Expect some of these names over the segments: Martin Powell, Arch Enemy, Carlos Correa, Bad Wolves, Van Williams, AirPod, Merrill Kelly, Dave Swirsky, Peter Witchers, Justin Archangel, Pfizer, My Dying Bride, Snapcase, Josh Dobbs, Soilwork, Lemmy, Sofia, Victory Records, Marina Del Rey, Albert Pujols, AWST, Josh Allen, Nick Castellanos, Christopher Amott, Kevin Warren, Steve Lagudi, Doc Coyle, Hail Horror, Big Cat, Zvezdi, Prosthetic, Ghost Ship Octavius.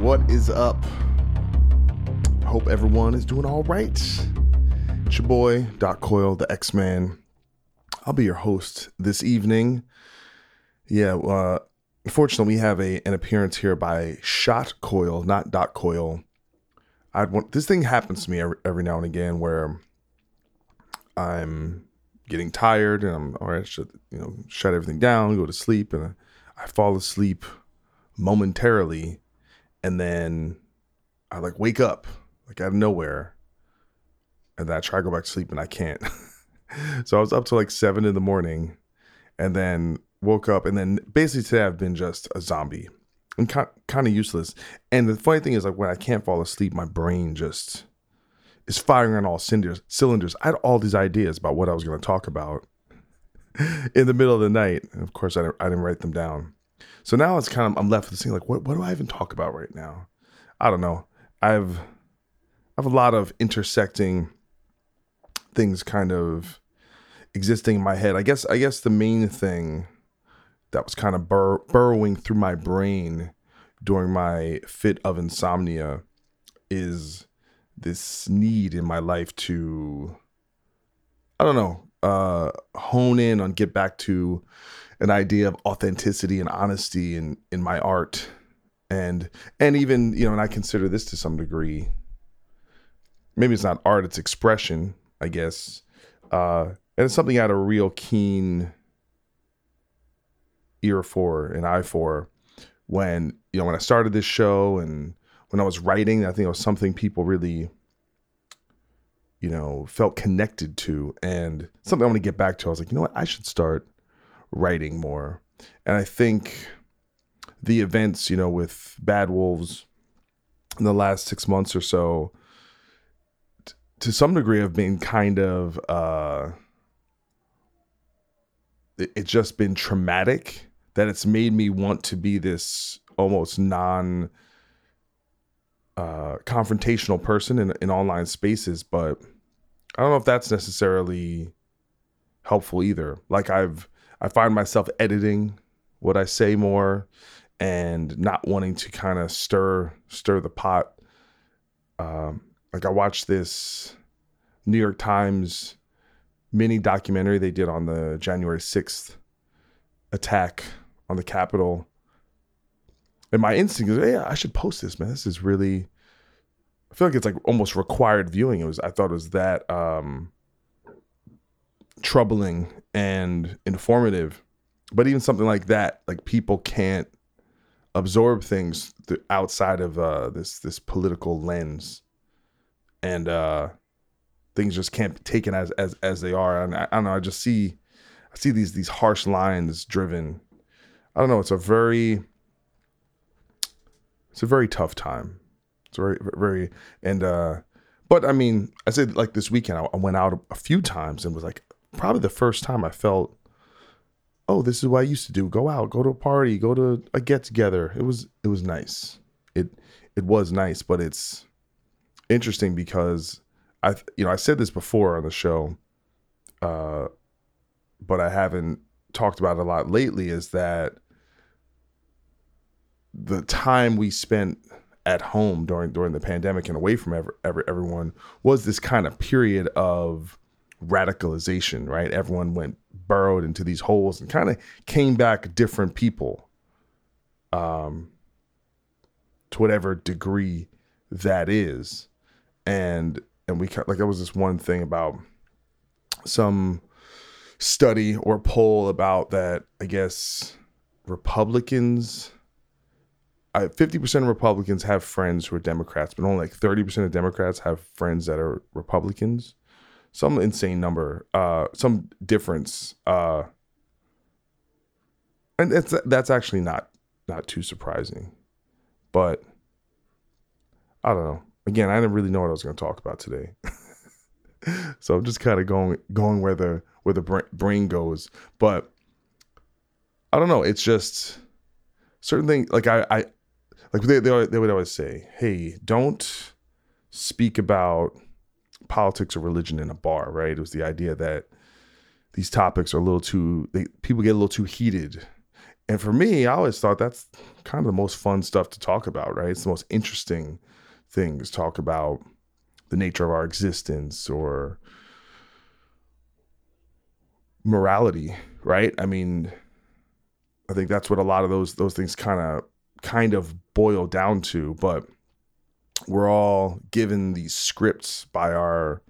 What is up? I hope everyone is doing all right. It's your boy, Doc Coyle, the X-Man. I'll be your host this evening. Yeah, unfortunately, we have an appearance here by Shot Coyle, not Doc Coyle. This thing happens to me every now and again where I'm getting tired and I'm all right, shut everything down, go to sleep, and I fall asleep momentarily. And then I wake up out of nowhere, and then I try to go back to sleep and I can't. So I was up till 7 in the morning and then woke up, and then basically today I've been just a zombie and kind of useless. And the funny thing is when I can't fall asleep, my brain just is firing on all cylinders. I had all these ideas about what I was going to talk about in the middle of the night. And of course I didn't write them down. So now it's kind of, I'm left with this thing what do I even talk about right now? I don't know. I have a lot of intersecting things kind of existing in my head. I guess the main thing that was kind of burrowing through my brain during my fit of insomnia is this need in my life to, hone in on, get back to an idea of authenticity and honesty in my art. And even, and I consider this to some degree, maybe it's not art, it's expression, I guess. And it's something I had a real keen ear for and eye for when, when I started this show and when I was writing. I think it was something people really, felt connected to, and something I want to get back to. I was like, I should start writing more. And I think the events, with Bad Wolves in the last 6 months or so, to some degree have been kind of, it's just been traumatic that it's made me want to be this almost confrontational person in online spaces. But I don't know if that's necessarily helpful either. I find myself editing what I say more and not wanting to kind of stir the pot. I watched this New York Times mini documentary they did on the January 6th attack on the Capitol. And my instinct is, I should post this, man. This is really, I feel like it's almost required viewing. I thought it was that troubling and informative. But even something like that, people can't absorb things outside of this political lens, and things just can't be taken as they are. And I don't know. I see these harsh lines driven. I don't know. It's a very tough time. It's very, very, and but I mean, I said this weekend, I went out a few times and was probably the first time I felt, oh, this is what I used to do. Go out, go to a party, go to a get together. It was nice. It was nice, but it's interesting because I said this before on the show, but I haven't talked about it a lot lately, is that the time we spent at home during the pandemic and away from everyone was this kind of period of radicalization, right? Everyone went burrowed into these holes and kind of came back different people, to whatever degree that is. And we like, there was this one thing about some study or poll about that, I guess, Republicans, 50% of Republicans have friends who are Democrats, but only like 30% of Democrats have friends that are Republicans. Some insane number, some difference. And that's actually not too surprising, but I don't know. Again, I didn't really know what I was going to talk about today. So I'm just kind of going where the brain goes, but I don't know. It's just certain things. Like I like they would always say, "Hey, don't speak about politics or religion in a bar." Right? It was the idea that these topics are a little too. People get a little too heated, and for me, I always thought that's kind of the most fun stuff to talk about. Right? It's the most interesting things. Talk about the nature of our existence or morality, right? I mean, I think that's what a lot of those things kind of boil down to, but we're all given these scripts by our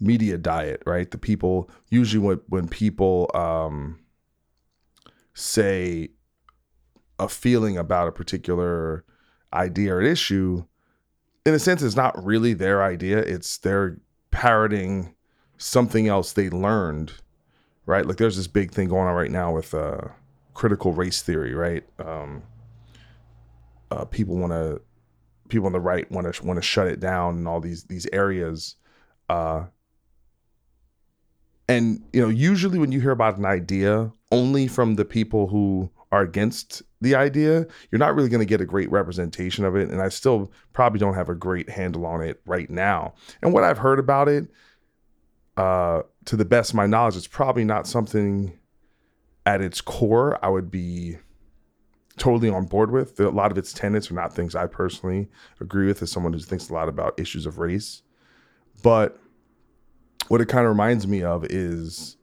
media diet, right? The people, usually when people say a feeling about a particular idea or issue, in a sense, it's not really their idea. It's they're parroting something else they learned, right? Like there's this big thing going on right now with critical race theory, right? People on the right want to shut it down in all these areas, and you know, usually when you hear about an idea only from the people who are against the idea, you're not really going to get a great representation of it. And I still probably don't have a great handle on it right now. And what I've heard about it, to the best of my knowledge, it's probably not something at its core I would be totally on board with. A lot of its tenets are not things I personally agree with as someone who thinks a lot about issues of race. But what it kind of reminds me of is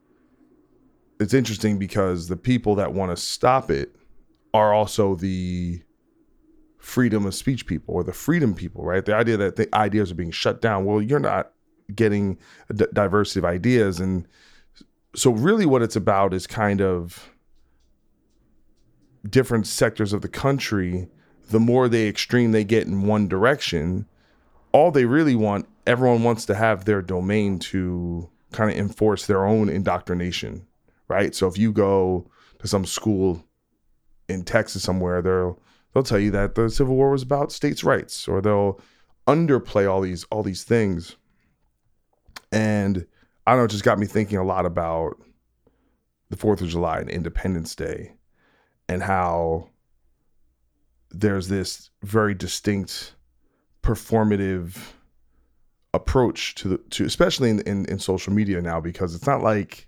it's interesting because the people that want to stop it are also the freedom of speech people or the freedom people, right? The idea that the ideas are being shut down. Well, you're not getting a diversity of ideas. And so really what it's about is kind of different sectors of the country. The more they extreme they get in one direction, all they really want, everyone wants to have their domain to kind of enforce their own indoctrination, right? So if you go to some school in Texas somewhere, they'll tell you that the Civil War was about states' rights, or they'll underplay all these things. And I don't know, it just got me thinking a lot about the 4th of July and Independence Day and how there's this very distinct performative approach to especially in social media now, because it's not like,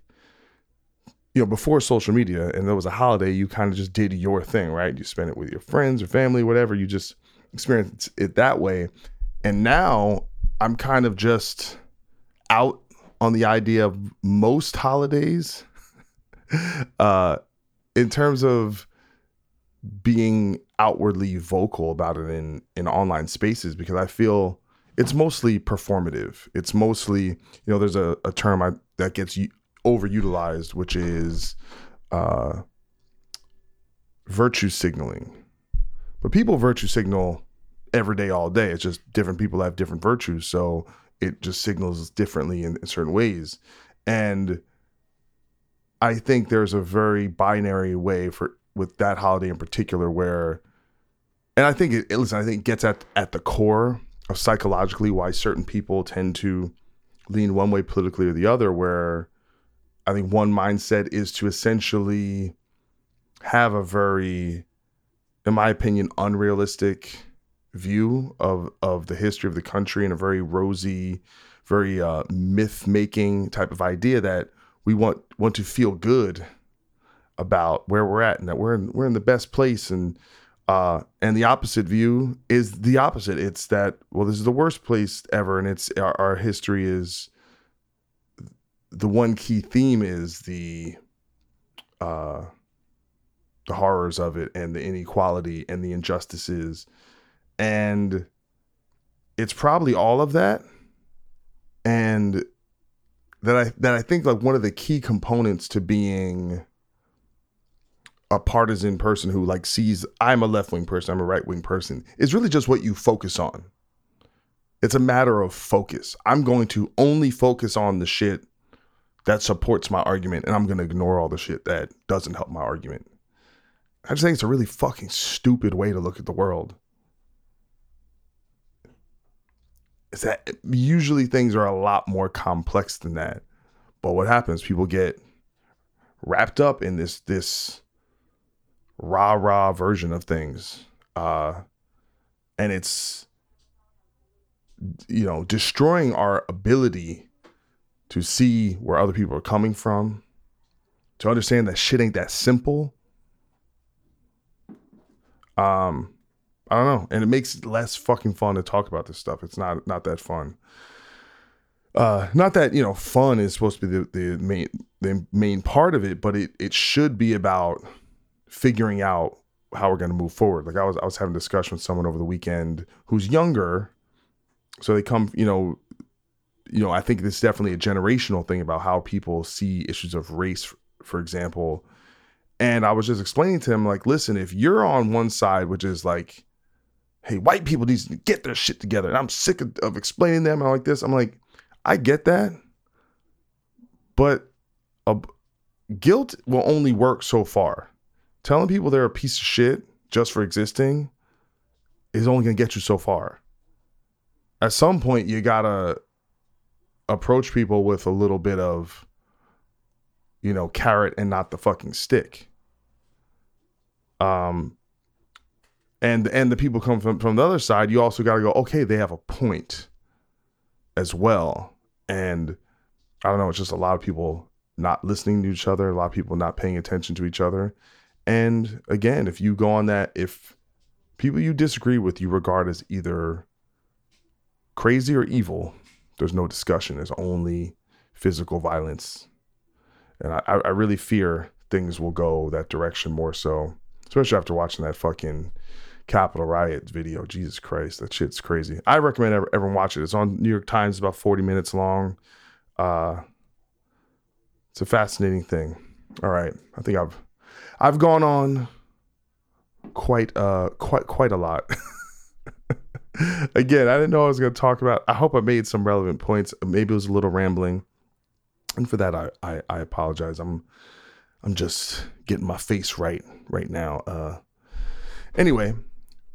you know, before social media and there was a holiday, you kind of just did your thing, right? You spent it with your friends or family, whatever. You just experienced it that way. And now I'm kind of just out on the idea of most holidays in terms of being outwardly vocal about it in online spaces, because I feel it's mostly performative. It's mostly, you know, there's a term that gets overutilized, which is virtue signaling. But people virtue signal every day, all day. It's just different people have different virtues, so it just signals differently in certain ways. And I think there's a very binary way with that holiday in particular, where, and I think it gets at the core of psychologically why certain people tend to lean one way politically or the other, where I think one mindset is to essentially have a very, in my opinion, unrealistic view of the history of the country and a very rosy, very myth-making type of idea that we want to feel good about where we're at and that we're in the best place and And the opposite view is the opposite. It's that, well, this is the worst place ever. And it's our history is, the one key theme is the horrors of it and the inequality and the injustices. And it's probably all of that. And that I think, like, one of the key components to being a partisan person who, like, sees I'm a left-wing person, I'm a right-wing person, is really just what you focus on. It's a matter of focus. I'm going to only focus on the shit that supports my argument, and I'm going to ignore all the shit that doesn't help my argument. I just think it's a really fucking stupid way to look at the world. It's that usually things are a lot more complex than that. But what happens, people get wrapped up in this rah-rah version of things. And it's, you know, destroying our ability to see where other people are coming from, to understand that shit ain't that simple. I don't know. And it makes it less fucking fun to talk about this stuff. It's not that fun. Not that, you know, fun is supposed to be the main part of it, but it should be about figuring out how we're going to move forward. Like, I was having a discussion with someone over the weekend who's younger. So they come, you know, I think this is definitely a generational thing about how people see issues of race, for example. And I was just explaining to him, like, listen, if you're on one side, which is like, hey, white people need to get their shit together, and I'm sick of explaining them and all like this. I'm like, I get that. But guilt will only work so far. Telling people they're a piece of shit just for existing is only going to get you so far. At some point, you got to approach people with a little bit of, you know, carrot and not the fucking stick. And the people come from the other side, you also got to go, okay, they have a point as well. And I don't know, it's just a lot of people not listening to each other, a lot of people not paying attention to each other. And again, if you go on that, if people you disagree with, you regard as either crazy or evil, there's no discussion. There's only physical violence. And I really fear things will go that direction more so, especially after watching that fucking Capitol riot video. Jesus Christ, that shit's crazy. I recommend everyone watch it. It's on New York Times, about 40 minutes long. It's a fascinating thing. All right, I think I've gone on quite a lot. Again, I didn't know I was going to talk about. I hope I made some relevant points. Maybe it was a little rambling. And for that, I apologize. I'm just getting my face right now. Anyway,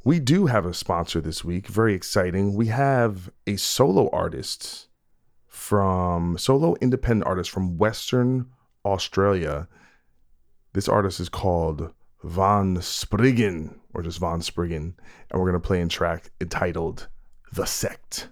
we do have a sponsor this week. Very exciting. We have a solo independent artist from Western Australia. This artist is called Von Spriggan, or just Von Spriggan. And we're going to play a track entitled The Sect.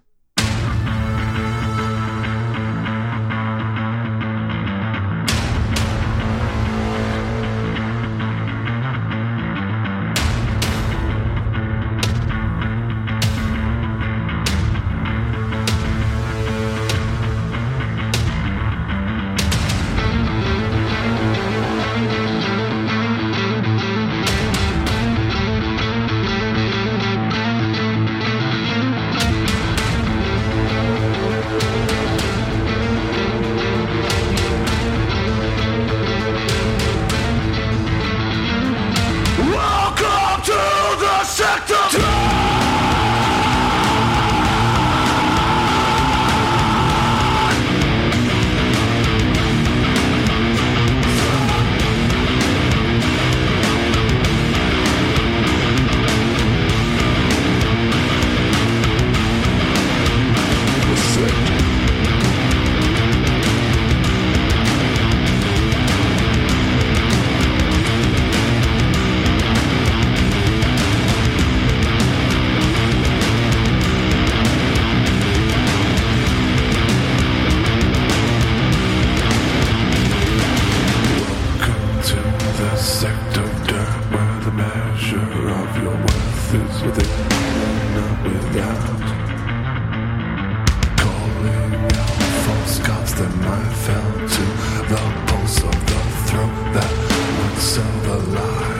faces with it, not without. Calling out false gods that might fell to the pulse of the throat that would sell the lie.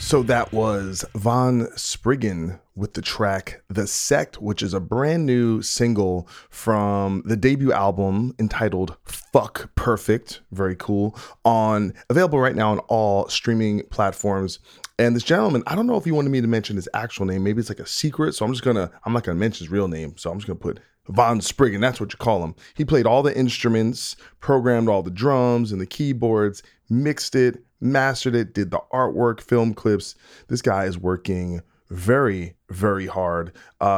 So that was Von Spriggan with the track The Sect, which is a brand new single from the debut album entitled Fuck Perfect. Very cool. Available right now on all streaming platforms. And this gentleman, I don't know if he wanted me to mention his actual name. Maybe it's like a secret. So I'm not going to mention his real name. So I'm just going to put Von Spriggan. That's what you call him. He played all the instruments, programmed all the drums and the keyboards, mixed it, mastered it, did the artwork, film clips. This guy is working very, very hard.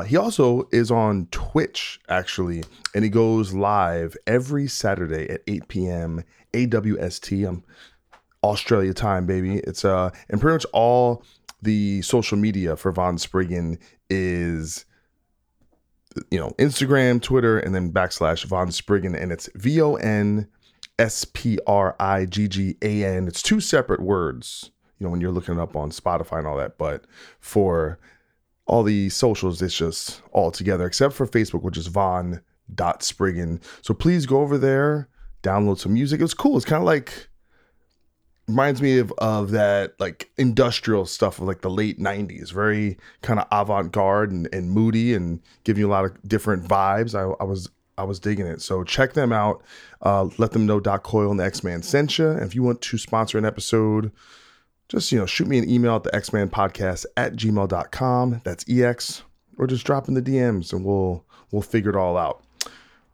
He also is on Twitch, actually, and he goes live every Saturday at 8 p.m. AWST. Australia time, baby. It's and pretty much all the social media for Von Spriggan is, you know, Instagram, Twitter, and then / Von Spriggan, and it's VONSPRIGGAN. It's two separate words, you know, when you're looking it up on Spotify and all that, but for all the socials, it's just all together, except for Facebook, which is Von.Spriggan. So please go over there, download some music. It was cool. It's kind of like, reminds me of that like industrial stuff of like the late 90s, very kind of avant-garde and moody and giving you a lot of different vibes. I was digging it. So check them out. Let them know Doc Coyle and the X-Man sent you. And if you want to sponsor an episode, just, you know, shoot me an email at the xmanpodcast@gmail.com. That's EX, or just drop in the DMs and we'll figure it all out.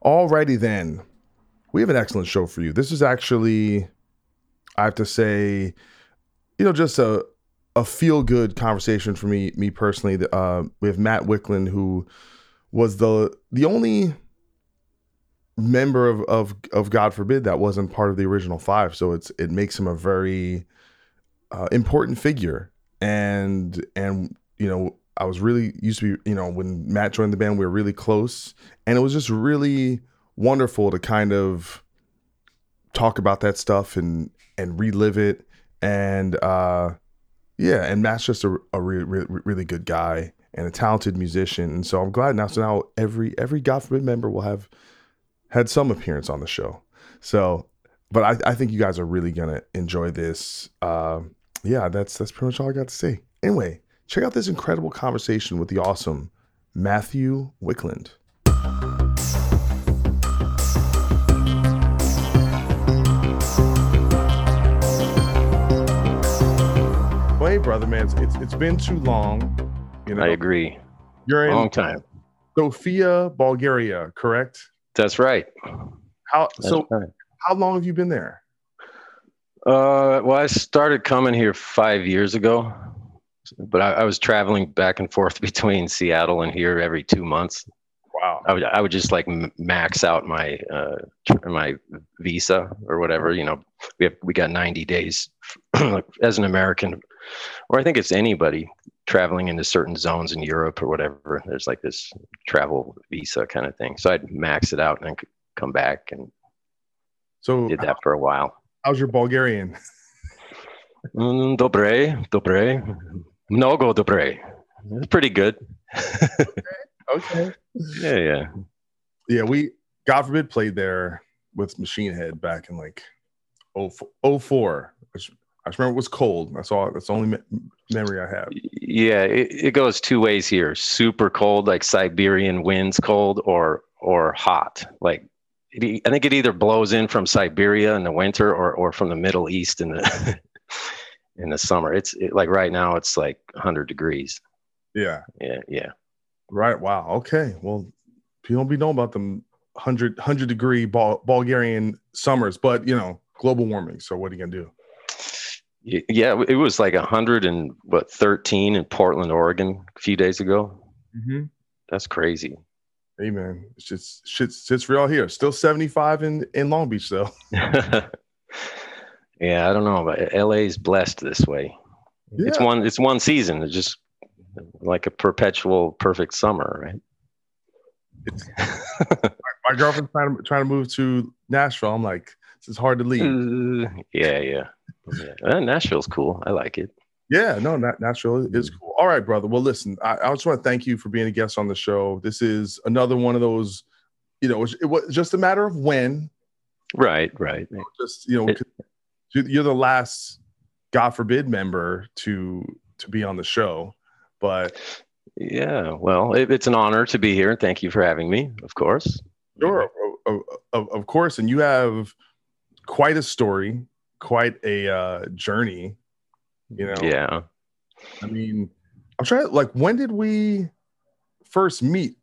Alrighty then. We have an excellent show for you. This is actually, I have to say, you know, just a feel-good conversation for me personally. We have Matt Wicklund, who was the only member of God Forbid that wasn't part of the original five. So it makes him a very important figure. And you know, I was really used to be, you know, when Matt joined the band, we were really close, and it was just really wonderful to kind of talk about that stuff and relive it. And yeah, and Matt's just a really good guy and a talented musician. And so I'm glad now. So now every God Forbid member will have had some appearance on the show. So, but I think you guys are really gonna enjoy this. Yeah, that's pretty much all I got to say. Anyway, check out this incredible conversation with the awesome Matthew Wicklund. Well, hey, brother, man, it's been too long. You know, I agree. You're in long time. Sofia, Bulgaria, correct? That's right. How long have you been there? Well, I started coming here 5 years ago, but I was traveling back and forth between Seattle and here every 2 months. Wow. I would just like max out my my visa or whatever. You know, we got 90 days as an American, or I think it's anybody traveling into certain zones in Europe or whatever. There's like this travel visa kind of thing. So I'd max it out and then come back, and so did that for a while. How's your Bulgarian? Dobre. Mnogo dobre. It's pretty good. Okay. Yeah. We, God Forbid, played there with Machine Head back in like 04. I just remember it was cold. That's the only memory I have. Yeah, it goes two ways here. Super cold, like Siberian winds cold, or hot. Like I think it either blows in from Siberia in the winter or from the Middle East in the in the summer. It's like right now it's like 100 degrees. Yeah. Right. Wow. Okay. Well, people don't be knowing about them 100 degree Bulgarian summers, but you know, global warming. So what are you gonna do? Yeah, it was like 113 in Portland, Oregon, a few days ago. Mm-hmm. That's crazy. Hey, man, it's just shit's real here. Still 75 in Long Beach though. Yeah, I don't know, but LA's blessed this way. Yeah. It's one season. It's just like a perpetual perfect summer, right? My girlfriend's trying to move to Nashville. I'm like, this is hard to leave. Yeah. Nashville's cool. I like it. Yeah, no, Nashville is cool. All right, brother. Well, listen, I just want to thank you for being a guest on the show. This is another one of those, you know, it was just a matter of when. Right. You know, just, you know, you're the last God Forbid member to be on the show, but. Yeah, well, it's an honor to be here. Thank you for having me, of course. Sure, of course. And you have quite a story, quite a journey, you know. Yeah. I mean, I'm trying to, like, when did we first meet?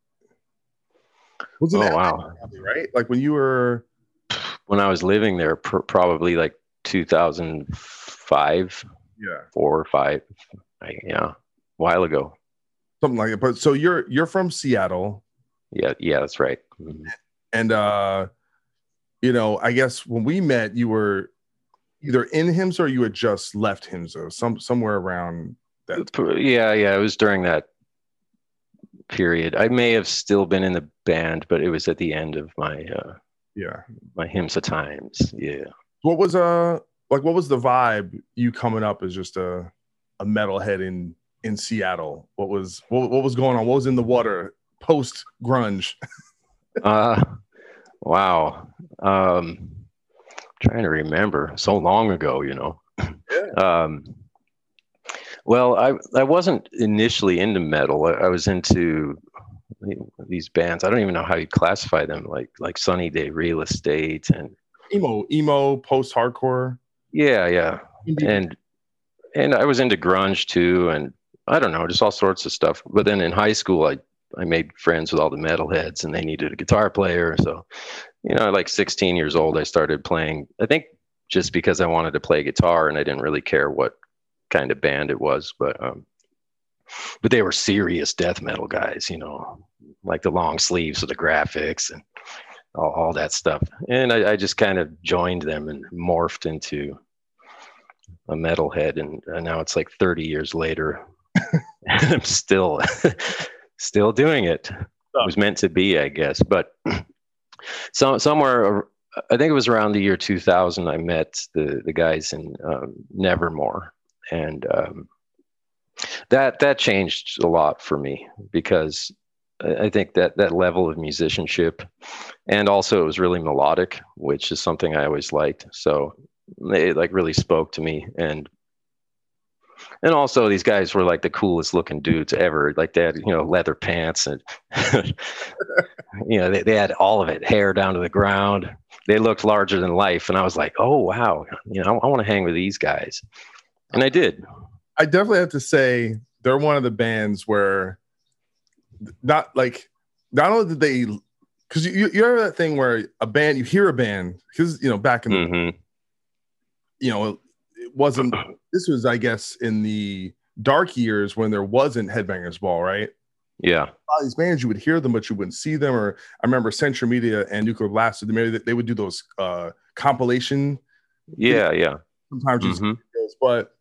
Was it wow. Probably, right? Like when you were. When I was living there, probably like 2005. Yeah. 4 or 5. Yeah. A while ago. Something like that. But so you're from Seattle. Yeah, that's right. Mm-hmm. And you know, I guess when we met, you were either in Himsa or you had just left Himsa, somewhere around Yeah. It was during that period. I may have still been in the band, but it was at the end of my my Himsa times. Yeah. What was what was the vibe you coming up as just a metalhead in Seattle? What was going on? What was in the water post grunge? Wow. Trying to remember, so long ago, you know. Yeah. Well, I wasn't initially into metal. I was into these bands. I don't even know how you'd classify them, like Sunny Day Real Estate and emo post hardcore. Yeah. Indeed. And I was into grunge too, and I don't know, just all sorts of stuff. But then in high school, I made friends with all the metalheads, and they needed a guitar player. So, you know, like 16 years old, I started playing. I think just because I wanted to play guitar, and I didn't really care what kind of band it was, but they were serious death metal guys, you know, like the long sleeves with the graphics and all that stuff. And I just kind of joined them and morphed into a metalhead, and now it's like 30 years later and I'm still doing it. It was meant to be, I guess. But somewhere, I think it was around the year 2000, I met the guys in Nevermore. And that changed a lot for me, because I think that level of musicianship, and also it was really melodic, which is something I always liked. So it like really spoke to me, and also these guys were like the coolest looking dudes ever. Like they had, you know, leather pants and you know, they had all of it, hair down to the ground. They looked larger than life, and I was like, oh wow, you know, I want to hang with these guys. And I did. I definitely have to say they're one of the bands where not only did they, because you ever that thing where a band, you hear a band, because, you know, back in the, you know, it wasn't, this was, I guess, in the dark years when there wasn't Headbangers Ball, right? Yeah. All these bands, you would hear them, but you wouldn't see them. Or I remember Central Media and Nuclear Blast, they would do those compilation. Yeah, things. Yeah. Sometimes just. But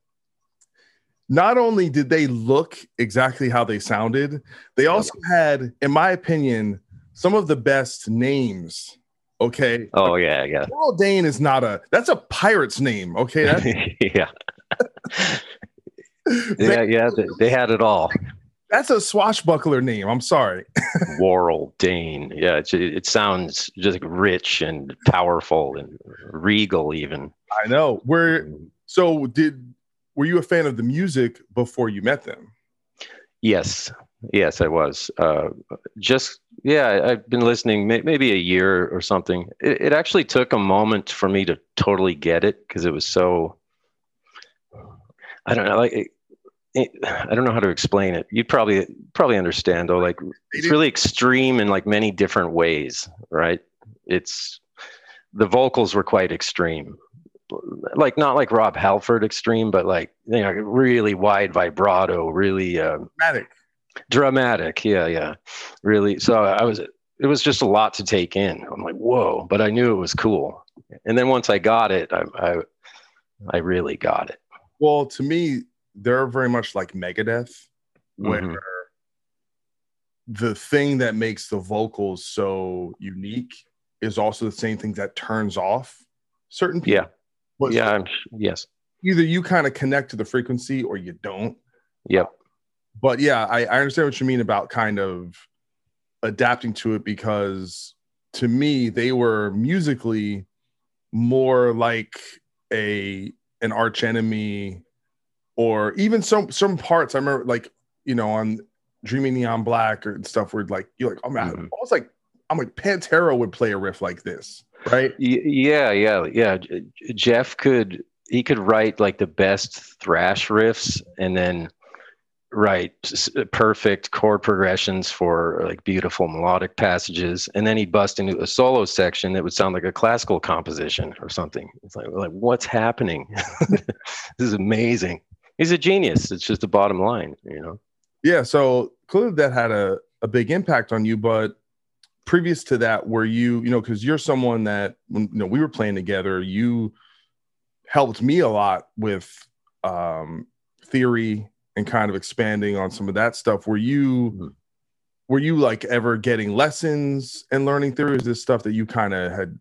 not only did they look exactly how they sounded, they also had, in my opinion, some of the best names. Okay. Oh, yeah. Warrel Dane is that's a pirate's name. Okay. That's, yeah. Yeah. They had it all. That's a swashbuckler name. I'm sorry. Warrel Dane. Yeah. It sounds just rich and powerful and regal, even. I know. So were you a fan of the music before you met them? Yes, I was. I've been listening maybe a year or something. It actually took a moment for me to totally get it, because it was so, I don't know, like I don't know how to explain it. You'd probably understand though. Like it's really extreme in like many different ways, right? It's the vocals were quite extreme. Like not like Rob Halford extreme, but like, you know, really wide vibrato, really dramatic. Yeah, really. So it was just a lot to take in. I'm like, whoa! But I knew it was cool. And then once I got it, I really got it. Well, to me, they're very much like Megadeth, where the thing that makes the vocals so unique is also the same thing that turns off certain people. Yeah. But yeah, yes. Either you kind of connect to the frequency or you don't. Yep. But yeah, I understand what you mean about kind of adapting to it, because to me, they were musically more like an Arch Enemy, or even some parts. I remember, like, you know, on Dreaming Neon Black or stuff, where like you're like, oh man, almost like I'm like Pantera would play a riff like this. Right. Yeah. Jeff could write like the best thrash riffs, and then write perfect chord progressions for like beautiful melodic passages, and then he'd bust into a solo section that would sound like a classical composition or something. It's like what's happening? This is amazing. He's a genius. It's just the bottom line, you know. Yeah. So clearly that had a big impact on you, but previous to that, were you, you know, because you're someone that, when, you know, we were playing together, you helped me a lot with theory and kind of expanding on some of that stuff. Were you like ever getting lessons and learning through? Is this stuff that you kind of had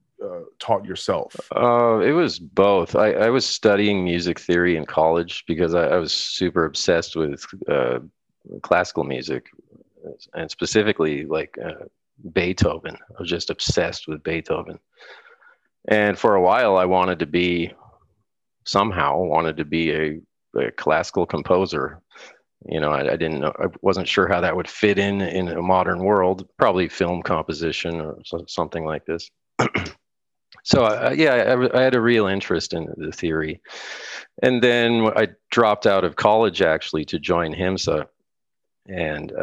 taught yourself? It was both. I was studying music theory in college because I was super obsessed with classical music, and specifically like Beethoven. I was just obsessed with Beethoven. And for a while, I wanted to be a classical composer. You know, I didn't know, I wasn't sure how that would fit in a modern world, probably film composition or something like this. So I had a real interest in the theory. And then I dropped out of college actually to join Himsa. And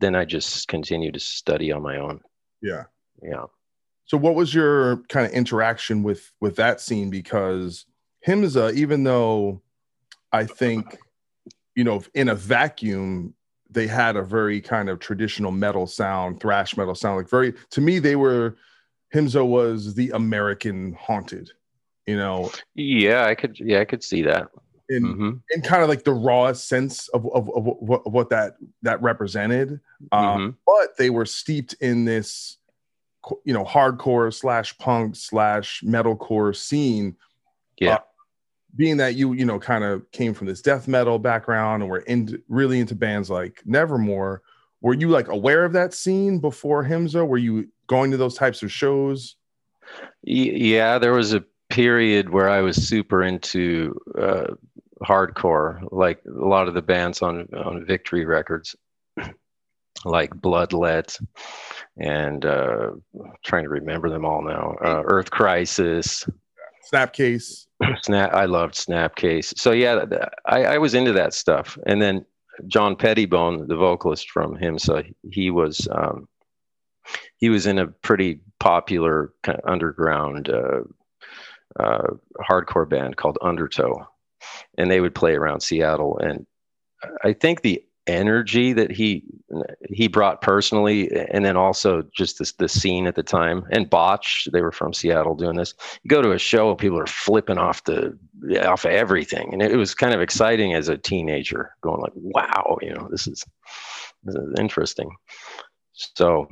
then I just continued to study on my own. Yeah. Yeah. So what was your kind of interaction with that scene? Because Himsa, even though I think, you know, in a vacuum, they had a very kind of traditional metal sound, thrash metal sound, like very, to me, Himsa was the American Haunted, you know? Yeah, I could see that. In in kind of like the rawest sense of what that represented. But they were steeped in this, you know, hardcore /punk/metalcore scene. Yeah. Being that you know, kind of came from this death metal background and were really into bands like Nevermore, were you like aware of that scene before Himsa? Were you going to those types of shows? Yeah, there was a period where I was super into hardcore, like a lot of the bands on Victory Records, like Bloodlet and I'm trying to remember them all now. Earth Crisis. Snapcase. I loved Snapcase. So yeah, I was into that stuff. And then John Pettibone, the vocalist from Himsa, he was in a pretty popular kind of underground hardcore band called Undertow, and they would play around Seattle. And I think the energy that he brought personally, and then also just the scene at the time, and Botch, they were from Seattle doing this. You go to a show, people are flipping off of everything, and it was kind of exciting as a teenager, going like, wow, you know, this is interesting. So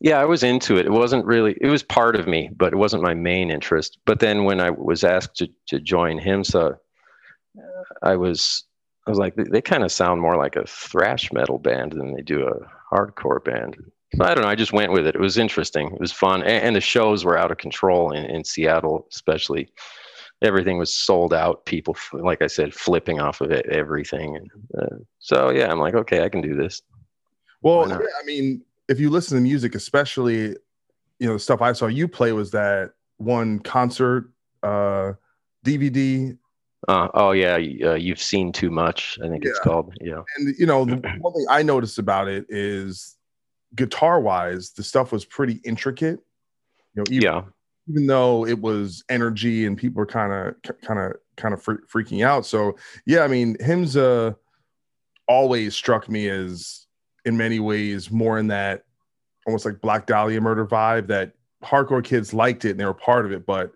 yeah, I was into it. It was part of me, but it wasn't my main interest. But then when I was asked to join Himsa, I was like, they kind of sound more like a thrash metal band than they do a hardcore band. So I don't know. I just went with it. It was interesting. It was fun. And the shows were out of control in Seattle, especially. Everything was sold out. People, like I said, flipping off of it, everything. And, so yeah, I'm like, okay, I can do this. Well, yeah, I mean, if you listen to music, especially, you know, the stuff I saw you play was that one concert DVD. You've seen too much, I think. Yeah. It's called. Yeah. And you know, the one thing I noticed about it is, guitar wise, the stuff was pretty intricate. You know, even though it was energy and people were kind of freaking out. So yeah, I mean, Himsa always struck me as, in many ways, more in that almost like Black Dahlia Murder vibe, that hardcore kids liked it and they were part of it, but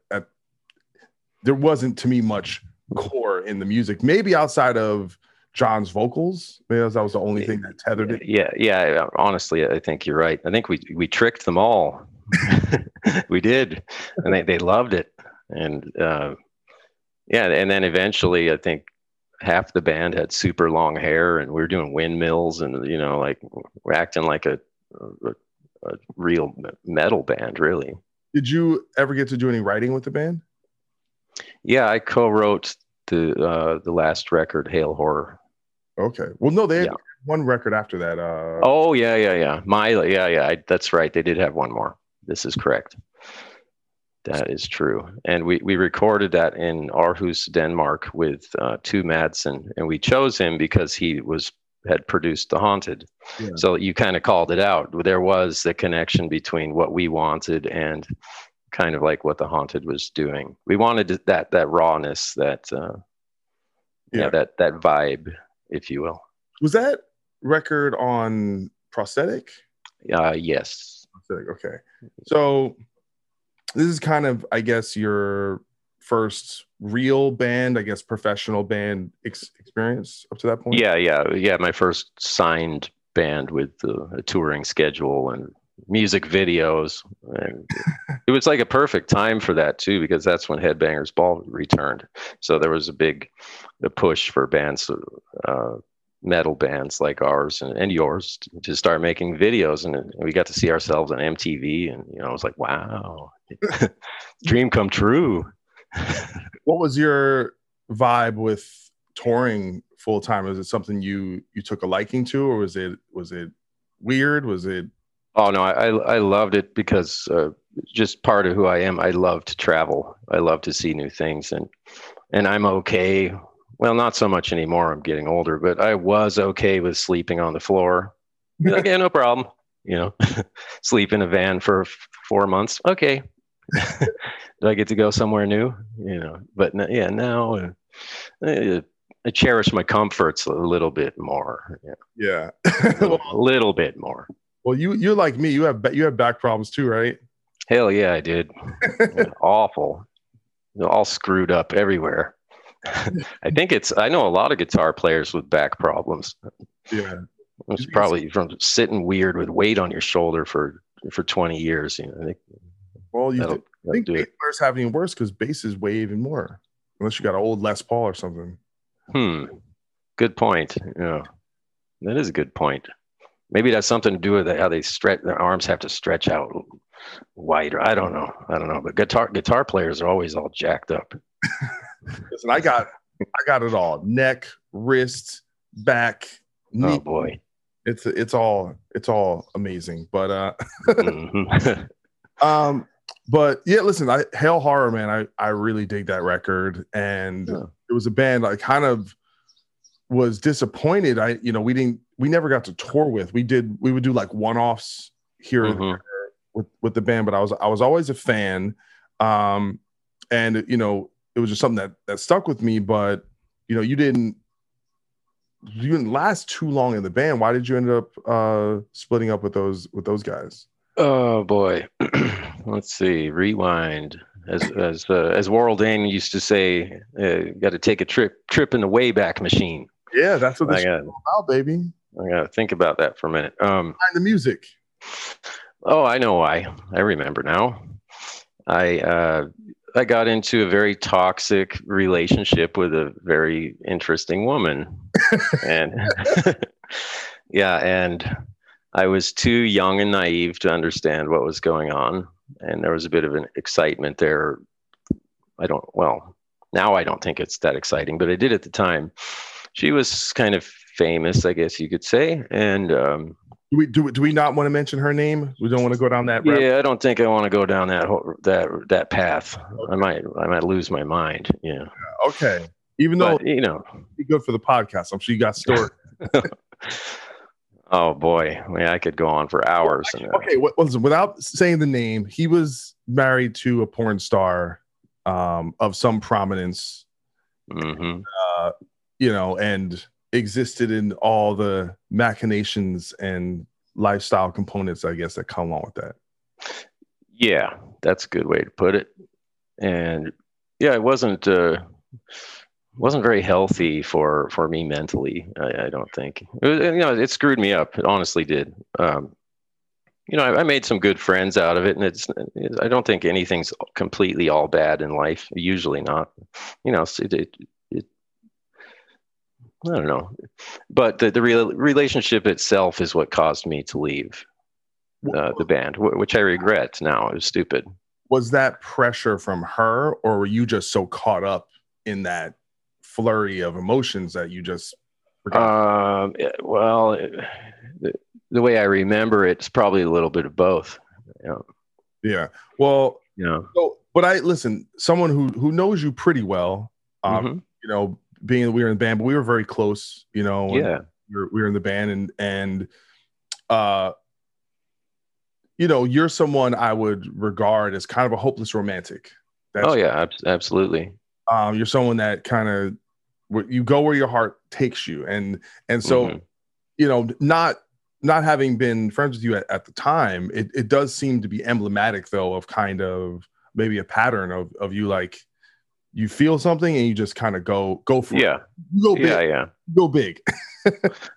there wasn't, to me, much core in the music, maybe outside of John's vocals. Maybe that was the only thing that tethered it. Yeah, honestly, I think you're right. I think we tricked them all. We did, and they loved it. And and then eventually, I think half the band had super long hair, and we were doing windmills, and you know, like we're acting like a real metal band, really. Did you ever get to do any writing with the band? Yeah, I co-wrote the last record, Hail Horror. Okay. Well, no, they had one record after that. That's right. They did have one more. This is correct. That is true. And we recorded that in Aarhus, Denmark, with Tu Madsen, and we chose him because he had produced The Haunted. Yeah. So you kind of called it out. There was the connection between what we wanted and kind of like what The Haunted was doing. We wanted that rawness, that vibe, if you will. Was that record on Prosthetic? Yes. Prosthetic, okay. So this is kind of, I guess, your first real band, I guess, professional band experience up to that point? Yeah. My first signed band with a touring schedule and music videos. And it was like a perfect time for that too, because that's when Headbangers Ball returned. So there was a big push for bands, metal bands like ours and yours, to start making videos, and we got to see ourselves on MTV, and I was like, wow, dream come true. What was your vibe with touring full time? Was it something you took a liking to, or was it weird? Was it? Oh no, I loved it because just part of who I am. I love to travel. I love to see new things, and I'm okay. Well, not so much anymore. I'm getting older, but I was okay with sleeping on the floor. Okay, no problem. Sleep in a van for 4 months. Okay. Do I get to go somewhere new? But now I cherish my comforts a little bit more. Yeah. a little bit more. Well, you're like me. You have back problems too, right? Hell yeah, I did. Awful. All screwed up everywhere. I know a lot of guitar players with back problems. Yeah. It's probably from sitting weird with weight on your shoulder for 20 years. I think bass players have even worse because basses weigh even more, unless you got an old Les Paul or something. Good point. Yeah. That is a good point. Maybe that's something to do with how they stretch. Their arms have to stretch out wider. I don't know. But guitar players are always all jacked up. Listen, I got it all: neck, wrist, back, knee. Oh boy, it's all amazing. But but yeah, listen, Hail Horror, man, I really dig that record, and it was a band I kind of was disappointed. We never got to tour with. We would do like one-offs here and there with the band, but I was always a fan, and it was just something that stuck with me, but you didn't last too long in the band. Why did you end up splitting up with those guys? Oh boy, let's see. Rewind. As Warrel Dane used to say, got to take a trip in the Wayback Machine. Yeah, that's what this is about, baby. I gotta think about that for a minute. Find the music. Oh, I know why. I remember now. I got into a very toxic relationship with a very interesting woman. And I was too young and naive to understand what was going on. And there was a bit of an excitement there. Now I don't think it's that exciting, but I did at the time. She was kind of famous, I guess you could say. And, do we not want to mention her name? We don't want to go down that route. Yeah, I don't think I want to go down that path. Okay. I might lose my mind. Yeah. Okay. Even though it'd be good for the podcast. I'm sure you got stories. Oh boy, I could go on for hours. Okay. Without saying the name, he was married to a porn star of some prominence. And existed in all the machinations and lifestyle components, I guess, that come along with that. Yeah, that's a good way to put it. And yeah, it wasn't very healthy for me mentally. I don't think it screwed me up. It honestly did. I made some good friends out of it, and I don't think anything's completely all bad in life. Usually not, I don't know, but the relationship itself is what caused me to leave the band, which I regret now. It was stupid. Was that pressure from her, or were you just so caught up in that flurry of emotions that you just forgot? The way I remember it, it's probably a little bit of both. Yeah. Well, so, but someone who knows you pretty well, being we were in the band, but we were very close, we were in the band and you're someone I would regard as kind of a hopeless romantic. Absolutely. You're someone that kind of, you go where your heart takes you. And so, not having been friends with you at the time, it does seem to be emblematic though, of kind of maybe a pattern of you, like, you feel something and you just kind of go for it. You go big.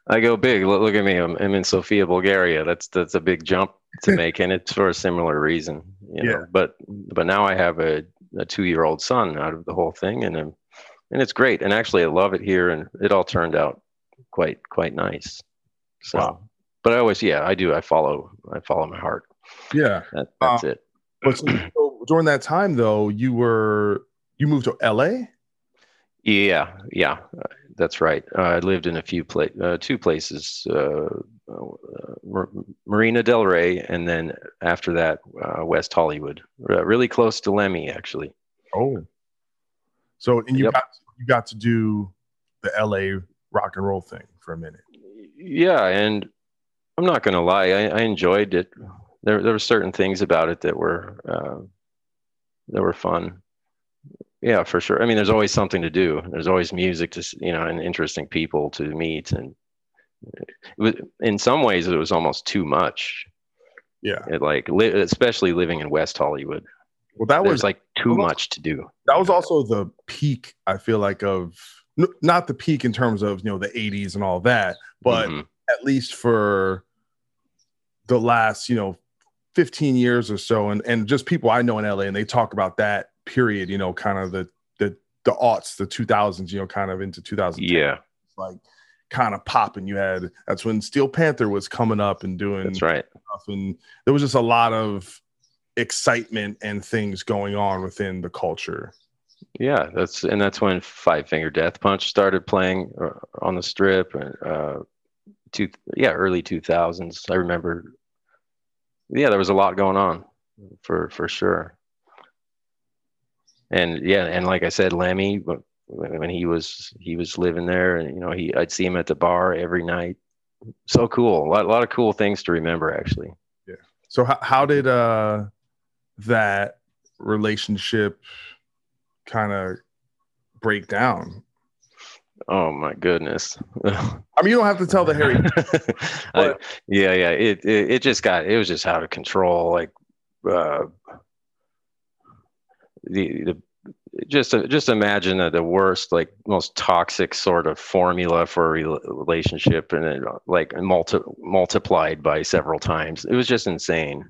I go big. Look at me. I'm in Sofia, Bulgaria. That's a big jump to make, and it's for a similar reason. You know? But now I have a 2-year-old son out of the whole thing, and it's great. And actually, I love it here, and it all turned out quite nice. So, wow. But I always, I do. I follow my heart. Yeah, that's it. But so during that time, though, you moved to L.A. Yeah, that's right. I lived in two places, Marina Del Rey, and then after that, West Hollywood, really close to Lemmy, actually. Oh, so and you got to do the L.A. rock and roll thing for a minute. Yeah, and I'm not going to lie, I enjoyed it. There were certain things about it that were fun. Yeah, for sure. I mean, there's always something to do. There's always music to, and interesting people to meet. And it was, in some ways, it was almost too much. Yeah. Especially living in West Hollywood. Well, there was too much to do. That was also the peak, I feel like, of not the peak in terms of, the 80s and all that, but at least for the last, 15 years or so, and just people I know in LA, and they talk about that period, kind of the aughts, the 2000s, kind of into 2010. Yeah. Like kind of popping. That's when Steel Panther was coming up and doing that's right. stuff, and there was just a lot of excitement and things going on within the culture. Yeah, that's when Five Finger Death Punch started playing on the strip, early 2000s. I remember. Yeah, there was a lot going on for sure. And like I said, Lemmy, when he was living there, and I'd see him at the bar every night. So cool. A lot of cool things to remember, actually. Yeah. So how did that relationship kind of break down? Oh my goodness. I mean, you don't have to tell the Harry. But... It just was just out of control. Like just imagine the worst, like most toxic sort of formula for a relationship, and then like multiplied by several times. It was just insane,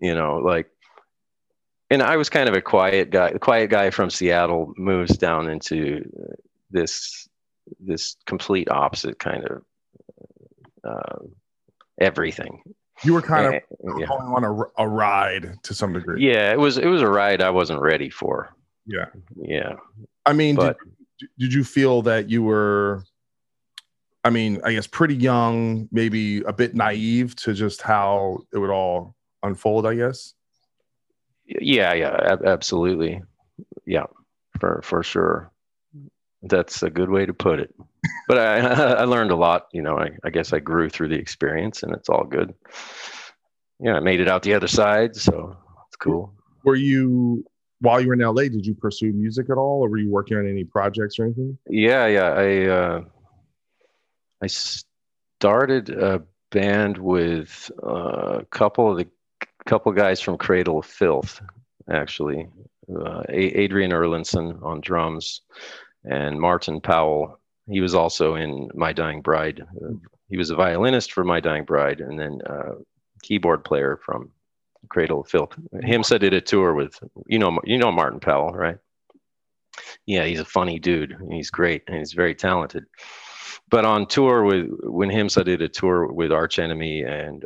and I was kind of a quiet guy. A quiet guy from Seattle moves down into this complete opposite kind of everything. You were kind of going on a ride to some degree. Yeah, it was a ride I wasn't ready for. Yeah. I mean, but, did you feel that you were, I mean, I guess pretty young, maybe a bit naive to just how it would all unfold, I guess? Yeah, absolutely. Yeah, for sure. That's a good way to put it. But I learned a lot, I guess I grew through the experience, and it's all good. Yeah, I made it out the other side, so it's cool. Were you, while you were in LA, did you pursue music at all, or were you working on any projects or anything? Yeah. I started a band with a couple guys from Cradle of Filth, actually. Adrian Erlinson on drums, and Martin Powell, he was also in My Dying Bride. He was a violinist for My Dying Bride, and then keyboard player from Cradle of Filth. Himsa did a tour with, you know Martin Powell, right? Yeah, he's a funny dude, and he's great, and he's very talented. But on tour when Himsa did a tour with Arch Enemy and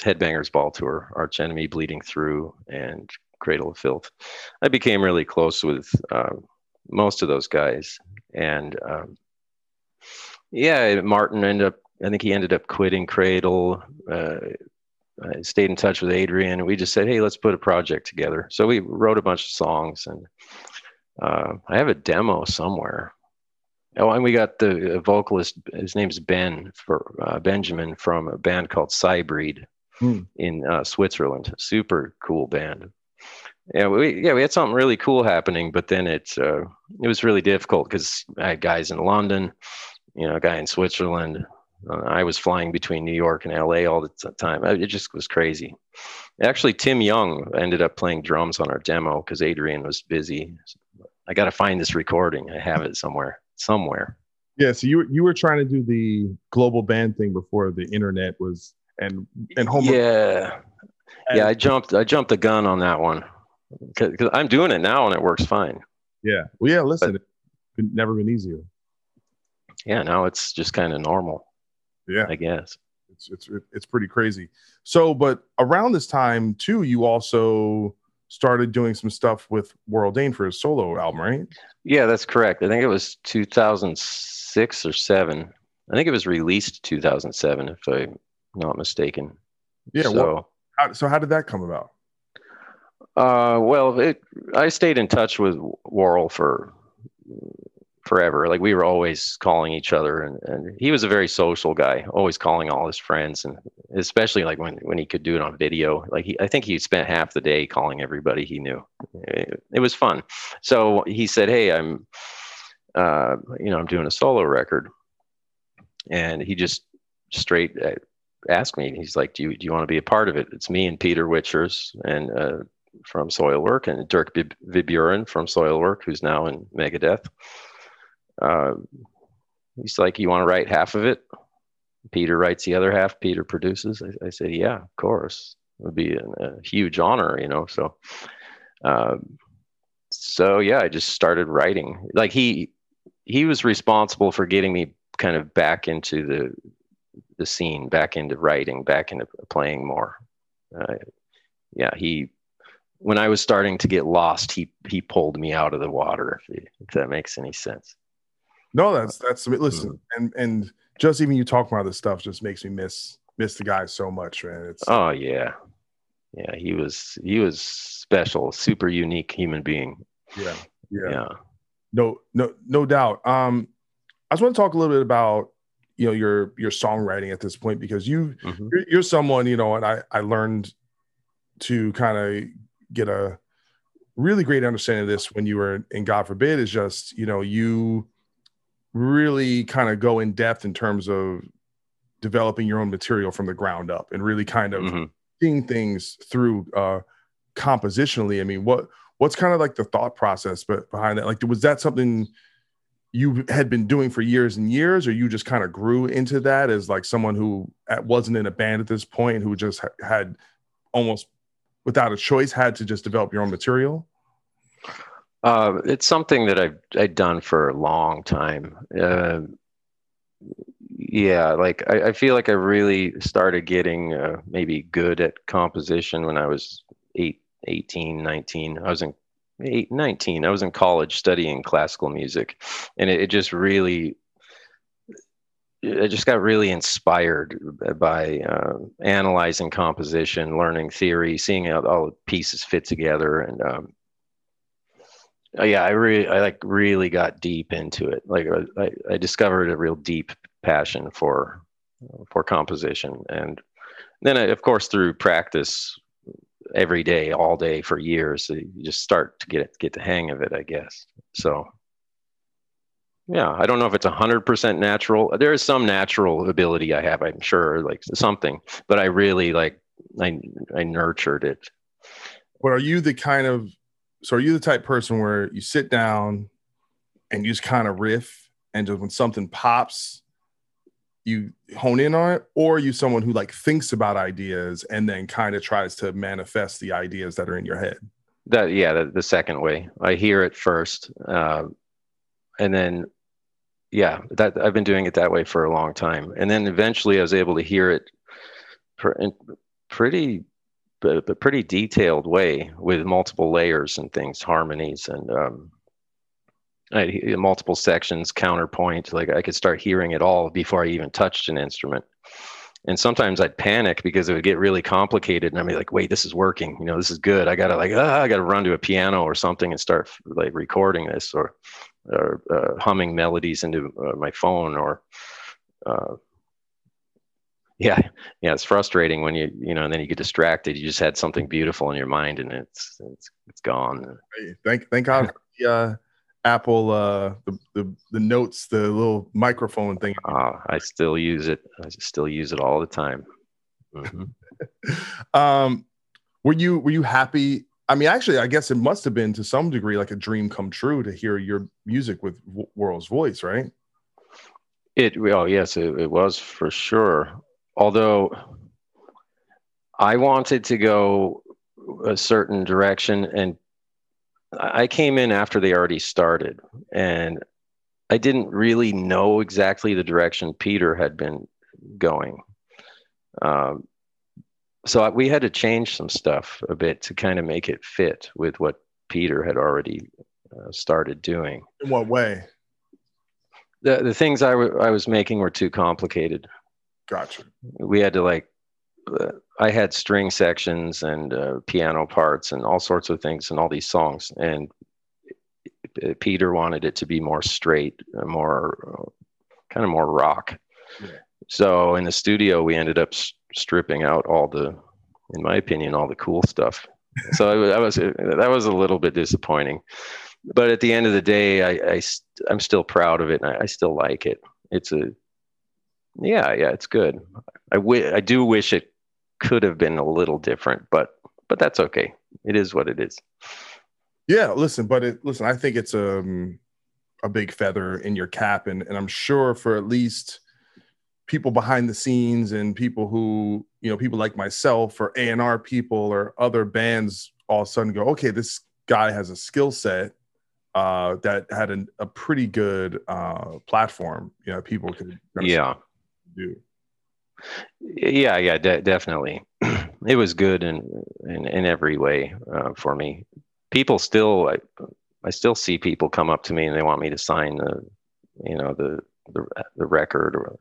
Headbangers Ball tour, Arch Enemy, Bleeding Through, and Cradle of Filth, I became really close with most of those guys, and Martin ended up quitting Cradle. I stayed in touch with Adrian, and we just said, hey, let's put a project together. So we wrote a bunch of songs, and I have a demo somewhere. Oh, and we got the vocalist, his name's Benjamin, from a band called Cybreed in Switzerland. Super cool band. Yeah, we had something really cool happening, but then it was really difficult because I had guys in London, a guy in Switzerland. I was flying between New York and L.A. all the time. It just was crazy. Actually, Tim Young ended up playing drums on our demo because Adrian was busy. I got to find this recording. I have it somewhere. Yeah. So you were trying to do the global band thing before the internet was and home. Yeah. Yeah. I jumped the gun on that one because I'm doing it now and it works fine. Yeah. Well, yeah, listen, it's never been easier. Yeah. Now it's just kind of normal. Yeah, I guess. It's pretty crazy. So, but around this time too, you also started doing some stuff with Warrel Dane for his solo album, right? Yeah, that's correct. I think it was 2006 or 7. I think it was released 2007, if I'm not mistaken. Yeah. So, well, how did that come about? I stayed in touch with Warrel for forever. Like, we were always calling each other, and he was a very social guy, always calling all his friends, and especially like when he could do it on video. Like, I think he spent half the day calling everybody he knew. It was fun. So he said, "Hey, I'm doing a solo record," and he just straight asked me. He's like, "Do you want to be a part of it? It's me and Peter Witchers and from Soilwork, and Dirk Viburen from Soilwork, who's now in Megadeth." He's like, "You want to write half of it? Peter writes the other half. Peter produces." I said, "Yeah, of course. It would be a huge honor, you know." So, so I just started writing. Like, he was responsible for getting me kind of back into the scene, back into writing, back into playing more. When I was starting to get lost, he pulled me out of the water. If that makes any sense. No, that's listen, and just even you talking about this stuff just makes me miss the guy so much, man. Yeah. He was special, super unique human being. Yeah. No doubt. I just want to talk a little bit about, you know, your songwriting at this point, because you're someone, you know, and I learned to kind of get a really great understanding of this when you were in God Forbid, is just, you know, you really kind of go in depth in terms of developing your own material from the ground up and really kind of seeing things through compositionally. I mean, what's kind of like the thought process behind that? Like, was that something you had been doing for years and years, or you just kind of grew into that as like someone who wasn't in a band at this point, who just had almost without a choice had to just develop your own material? It's something that I've done for a long time. I feel like I really started getting maybe good at composition when I was 18, 19. I was in college studying classical music, and I just got really inspired by analyzing composition, learning theory, seeing how all the pieces fit together, and I really got deep into it. Like, I discovered a real deep passion for composition, and then of course through practice every day, all day for years, you just start to get the hang of it, I guess. So, yeah, I don't know if it's 100% natural. There is some natural ability I have, I'm sure, like something, but I really I nurtured it. But are you the type of person where you sit down and you just kind of riff, and just when something pops, you hone in on it? Or are you someone who like thinks about ideas and then kind of tries to manifest the ideas that are in your head? The second way. I hear it first. And then I've been doing it that way for a long time. And then eventually I was able to hear it in a pretty detailed way, with multiple layers and things, harmonies and multiple sections, counterpoint. Like, I could start hearing it all before I even touched an instrument. And sometimes I'd panic because it would get really complicated, and I'd be like, "Wait, this is working. You know, this is good. I gotta run to a piano or something and start like recording this, or humming melodies into my phone, or." Yeah, it's frustrating when you and then you get distracted. You just had something beautiful in your mind, and it's gone. Hey, thank God for the Apple the notes, the little microphone thing. I still use it. I still use it all the time. Mm-hmm. Were you happy I mean, actually, I guess it must have been to some degree like a dream come true to hear your music with Warrel's voice, right? Yes, it was for sure. Although I wanted to go a certain direction, and I came in after they already started, and I didn't really know exactly the direction Peter had been going. So we had to change some stuff a bit to kind of make it fit with what Peter had already started doing. In what way? The things I was making were too complicated. Gotcha. We had to I had string sections and piano parts and all sorts of things in all these songs. And Peter wanted it to be more straight, more kind of more rock. Yeah. So in the studio, we ended up stripping out all the, in my opinion, all the cool stuff. So that was a little bit disappointing. But at the end of the day, I'm still proud of it, and I still like it. It's good. I do wish it could have been a little different, but that's okay. It is what it is. Yeah, listen, I think it's a big feather in your cap, and I'm sure for at least people behind the scenes and people who, you know, people like myself or A&R people or other bands all of a sudden go, okay, this guy has a skill set that had a pretty good platform. You know, people could do. Yeah, definitely. It was good in every way for me. People still, I still see people come up to me and they want me to sign the record. Or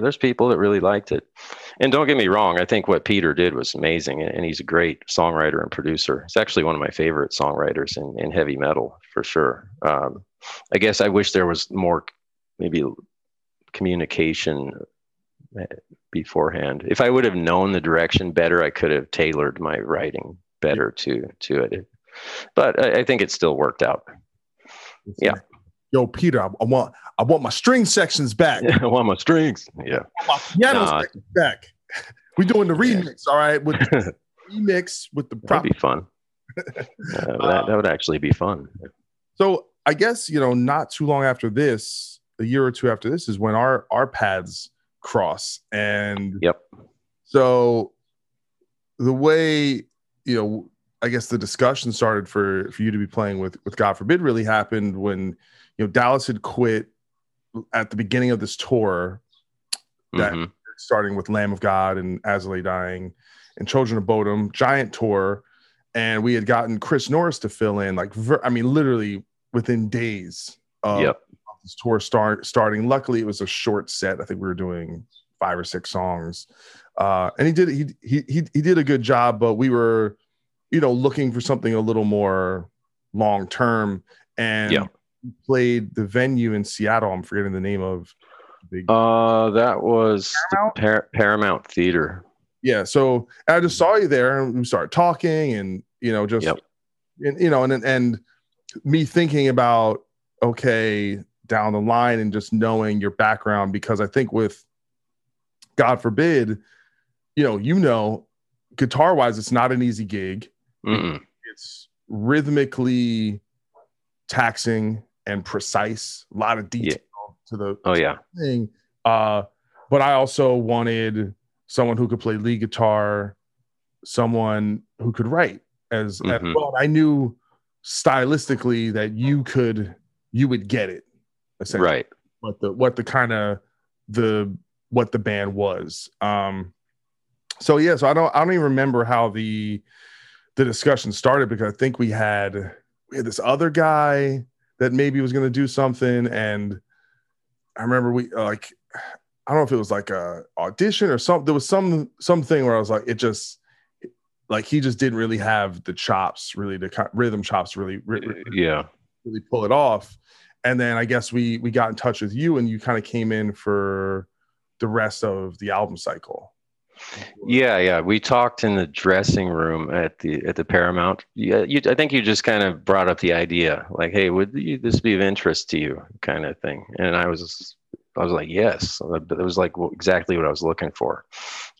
there's people that really liked it. And don't get me wrong, I think what Peter did was amazing, and he's a great songwriter and producer. He's actually one of my favorite songwriters in heavy metal for sure. I guess I wish there was more maybe communication beforehand. If I would have known the direction better, I could have tailored my writing better to it. But I think it still worked out. Yeah. Yo, Peter, I want my string sections back. I want my strings. Yeah. I want my piano sections back. We're doing the remix, all right? With the remix with the prop. That'd be fun. That would actually be fun. So I guess, you know, not too long after this, a year or two after this is when our paths cross. And yep. So the way, you know, I guess the discussion started for you to be playing with God Forbid really happened when, you know, Dallas had quit at the beginning of this tour that starting with Lamb of God and Azalea Dying and Children of Bodom, giant tour. And we had gotten Chris Norris to fill in, literally within days of this tour starting. Luckily it was a short set. I think we were doing 5 or 6 songs. And he did a good job, but we were, you know, looking for something a little more long-term, and played the venue in Seattle. I'm forgetting the name of that was Paramount Theater. Yeah. So I just saw you there and we started talking and, you know, just, and me thinking about, okay, down the line and just knowing your background, because I think with God Forbid, you know, guitar wise, it's not an easy gig. Mm-mm. It's rhythmically taxing and precise, a lot of detail to the thing. But I also wanted someone who could play lead guitar, someone who could write as well. I knew stylistically that you would get it, essentially, right? What the band was. So I don't even remember how the discussion started, because I think we had this other guy that maybe was going to do something, and I remember I don't know if it was like a audition or something. There was something where I was like, it just like he just didn't really have the chops, really the rhythm chops, really pull it off. And then I guess we got in touch with you, and you kind of came in for the rest of the album cycle. Yeah. We talked in the dressing room at the Paramount. Yeah, I think you just kind of brought up the idea, like, "Hey, would this be of interest to you?" kind of thing. And I was like, "Yes," but it was like exactly what I was looking for.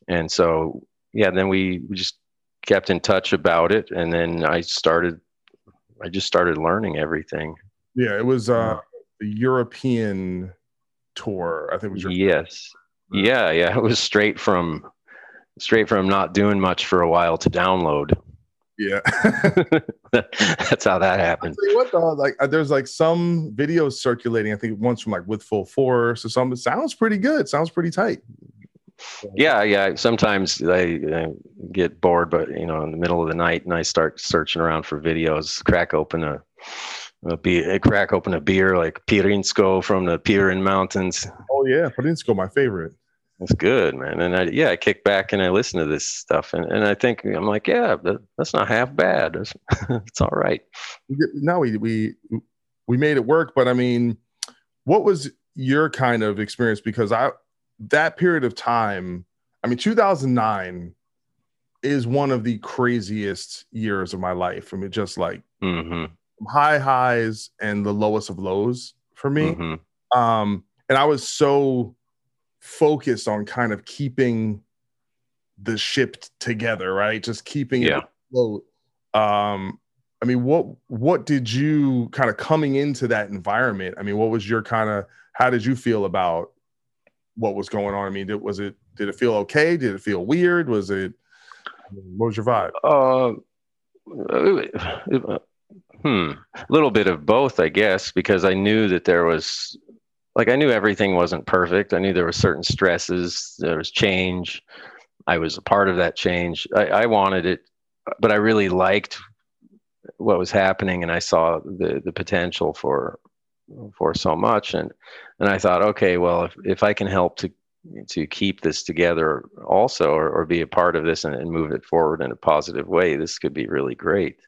And so, yeah, then we just kept in touch about it. And then I just started learning everything. Yeah. It was the European tour, I think it was. Yes. Yeah. Yeah. It was straight from not doing much for a while to Download. Yeah. That's how that happened. I'll tell you what, though, there's some videos circulating. I think one's from With Full Force or something. It sounds pretty good. Sounds pretty tight. Yeah. Yeah. Sometimes I get bored, but in the middle of the night, and I start searching around for videos, crack open a beer, like Pirinsko from the Pirin Mountains. Oh yeah. Pirinsko, my favorite. It's good, man. And I kick back and I listen to this stuff. And I think, I'm like, yeah, that's not half bad. It's all right. No, we made it work. But I mean, what was your kind of experience? Because that period of time, 2009 is one of the craziest years of my life. High highs and the lowest of lows for me. Mm-hmm. And I was so focused on kind of keeping the ship together, right? Just keeping it afloat. What did you kind of coming into that environment? What was your how did you feel about what was going on? Did it feel okay? Did it feel weird? What was your vibe? A little bit of both, I guess, because I knew that there was, I knew everything wasn't perfect. I knew there were certain stresses. There was change. I was a part of that change. I wanted it, but I really liked what was happening, and I saw the potential for so much. And I thought, okay, well, if I can help to keep this together also, or be a part of this and move it forward in a positive way, this could be really great.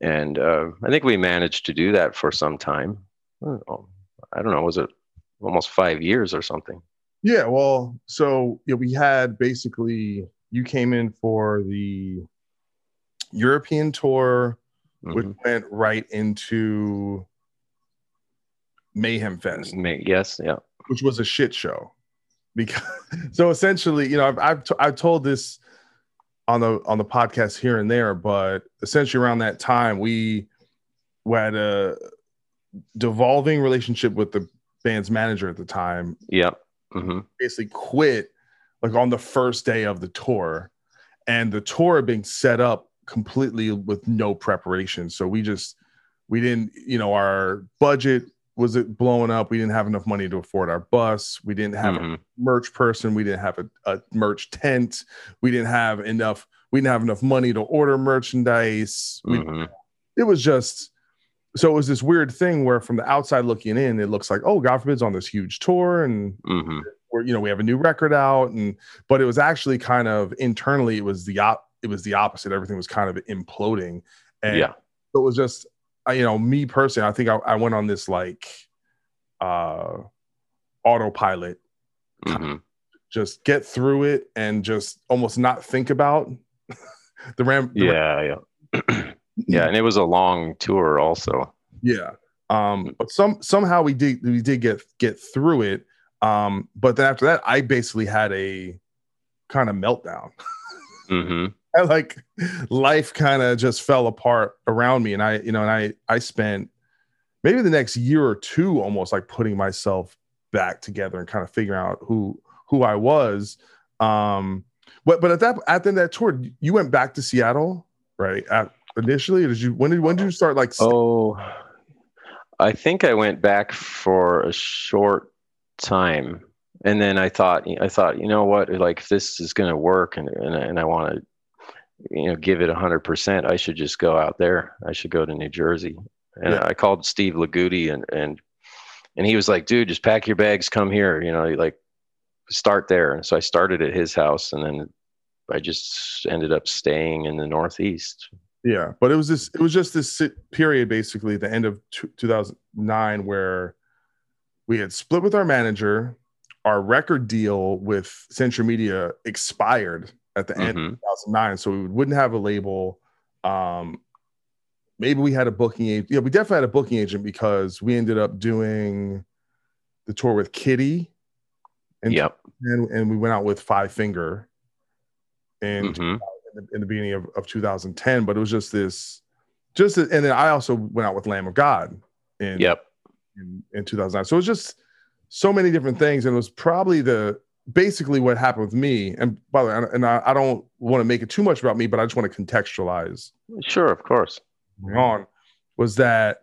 And I think we managed to do that for some time. I don't know, was it almost 5 years or something? Yeah, well, so we had basically, you came in for the European tour, which went right into Mayhem Fest. Yes, yeah. Which was a shit show. Because so essentially, I've told this on the podcast here and there, but essentially around that time we had a devolving relationship with the band's manager at the time. Yep. Mm-hmm. Basically quit on the first day of the tour, and the tour being set up completely with no preparation. So we didn't, our budget was it blowing up. We didn't have enough money to afford our bus. We didn't have a merch person. We didn't have a merch tent. We didn't have enough money to order merchandise. So it was this weird thing where from the outside looking in, it looks like, oh, God Forbid's on this huge tour, and we're, we have a new record out, but it was actually kind of internally, it was the opposite. Everything was kind of imploding, and it was just, me personally, I think I went on this autopilot, kind of just get through it and just almost not think about the ramp. Yeah, and it was a long tour also. Yeah. But somehow we did get through it. But then after that, I basically had a kind of meltdown. I, life kind of just fell apart around me, and I spent maybe the next year or two almost putting myself back together and kind of figuring out who I was. But at the end of that tour, you went back to Seattle, right? Initially, when did you start? I think I went back for a short time, and then I thought, you know what? If this is going to work, and I want to, give it 100%, I should just go out there. I should go to New Jersey, and I called Steve Lagudi, and he was like, dude, just pack your bags, come here. Start there. And so I started at his house, and then I just ended up staying in the Northeast. Yeah, but it was just this period, basically the end of 2009, where we had split with our manager. Our record deal with Central Media expired at the end of 2009, so we wouldn't have a label. Maybe we had a booking agent. Yeah, we definitely had a booking agent, because we ended up doing the tour with Kitty, and we went out with Five Finger in in the beginning of 2010, but it was just this, and then I also went out with Lamb of God in 2009. So it was just so many different things, and it was probably basically what happened with me. And by the way, and I don't want to make it too much about me, but I just want to contextualize. Sure, of course. On was that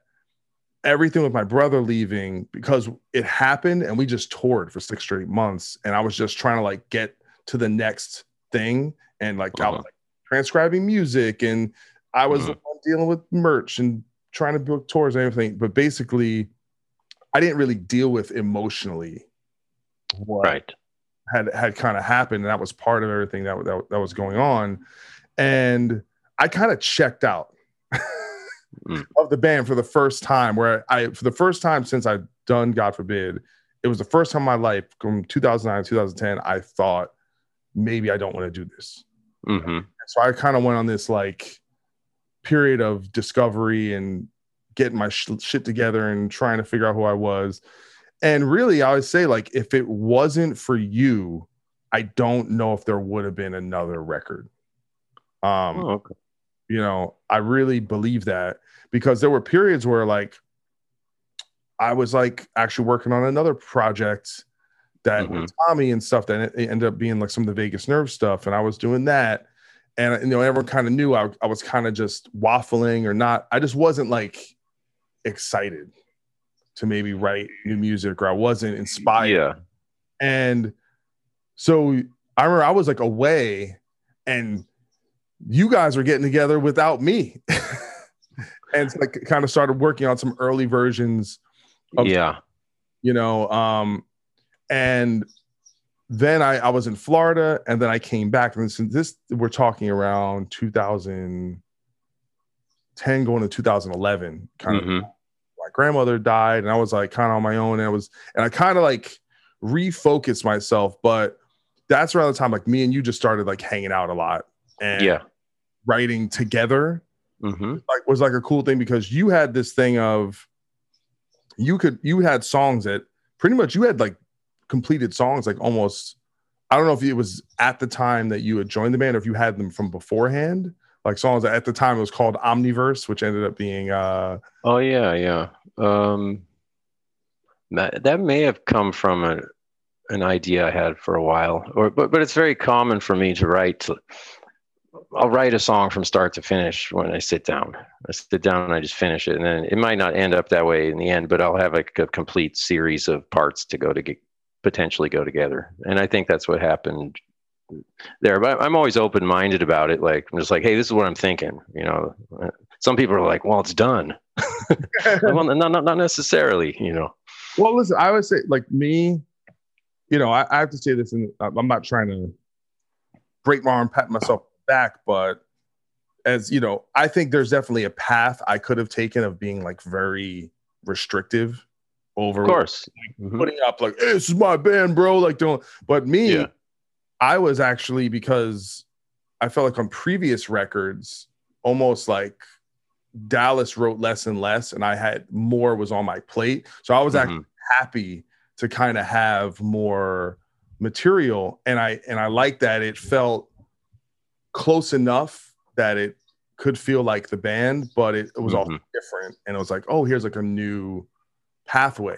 everything with my brother leaving, because it happened and we just toured for 6 straight months, and I was just trying to like get to the next thing, and like I was like transcribing music, and I was dealing with merch and trying to book tours and everything, but basically I didn't really deal with emotionally what had kind of happened, and that was part of everything that was going on, and I kind of checked out of the band for the first time, where for the first time since I've done God Forbid, it was the first time in my life from 2009 to 2010 I thought, maybe I don't want to do this. Mm-hmm. So I kind of went on this like period of discovery and getting my shit together and trying to figure out who I was. And really, I would say, like, if it wasn't for you, I don't know if there would have been another record. You know, I really believe that, because there were periods where like I was like actually working on another project that with Tommy and stuff, that it ended up being like some of the Vagus Nerve stuff, and I was doing that, and you know, everyone kind of knew I was kind of just waffling or not. I just wasn't like excited to maybe write new music, or I wasn't inspired. Yeah. And so I remember I was like away, and you guys were getting together without me, and like kind of started working on some early versions of, you know, and then I was in Florida, and then I came back, and since this, we're talking around 2010 going to 2011 kind of. My grandmother died, and I was like kind of on my own, and I kind of like refocused myself, but that's around the time like me and you just started like hanging out a lot and writing together like was like a cool thing, because you had this thing of you had songs that pretty much you had like completed songs, like almost, I don't know if it was at the time that you had joined the band or if you had them from beforehand, like songs that at the time it was called Omniverse, which ended up being that may have come from an idea I had for a while, but it's very common for me to write. I'll write a song from start to finish when I sit down. I sit down and I just finish it. And then it might not end up that way in the end, but I'll have a complete series of parts to potentially go together. And I think that's what happened there. But I'm always open-minded about it. Like, I'm just like, hey, this is what I'm thinking. You know, some people are like, well, it's done. Well, not necessarily, you know. Well, listen, I would say like me, you know, I have to say this, and I'm not trying to break my arm, pat myself back, but as you know, I think there's definitely a path I could have taken of being like very restrictive over, of course, like, putting up like, hey, this is my band, bro, like don't. But me, I was actually, because I felt like on previous records, almost like Dallas wrote less and less, and I had more was on my plate, so I was actually happy to kind of have more material, and I like that it felt close enough that it could feel like the band, but it was all different, and it was like, oh, here's like a new pathway.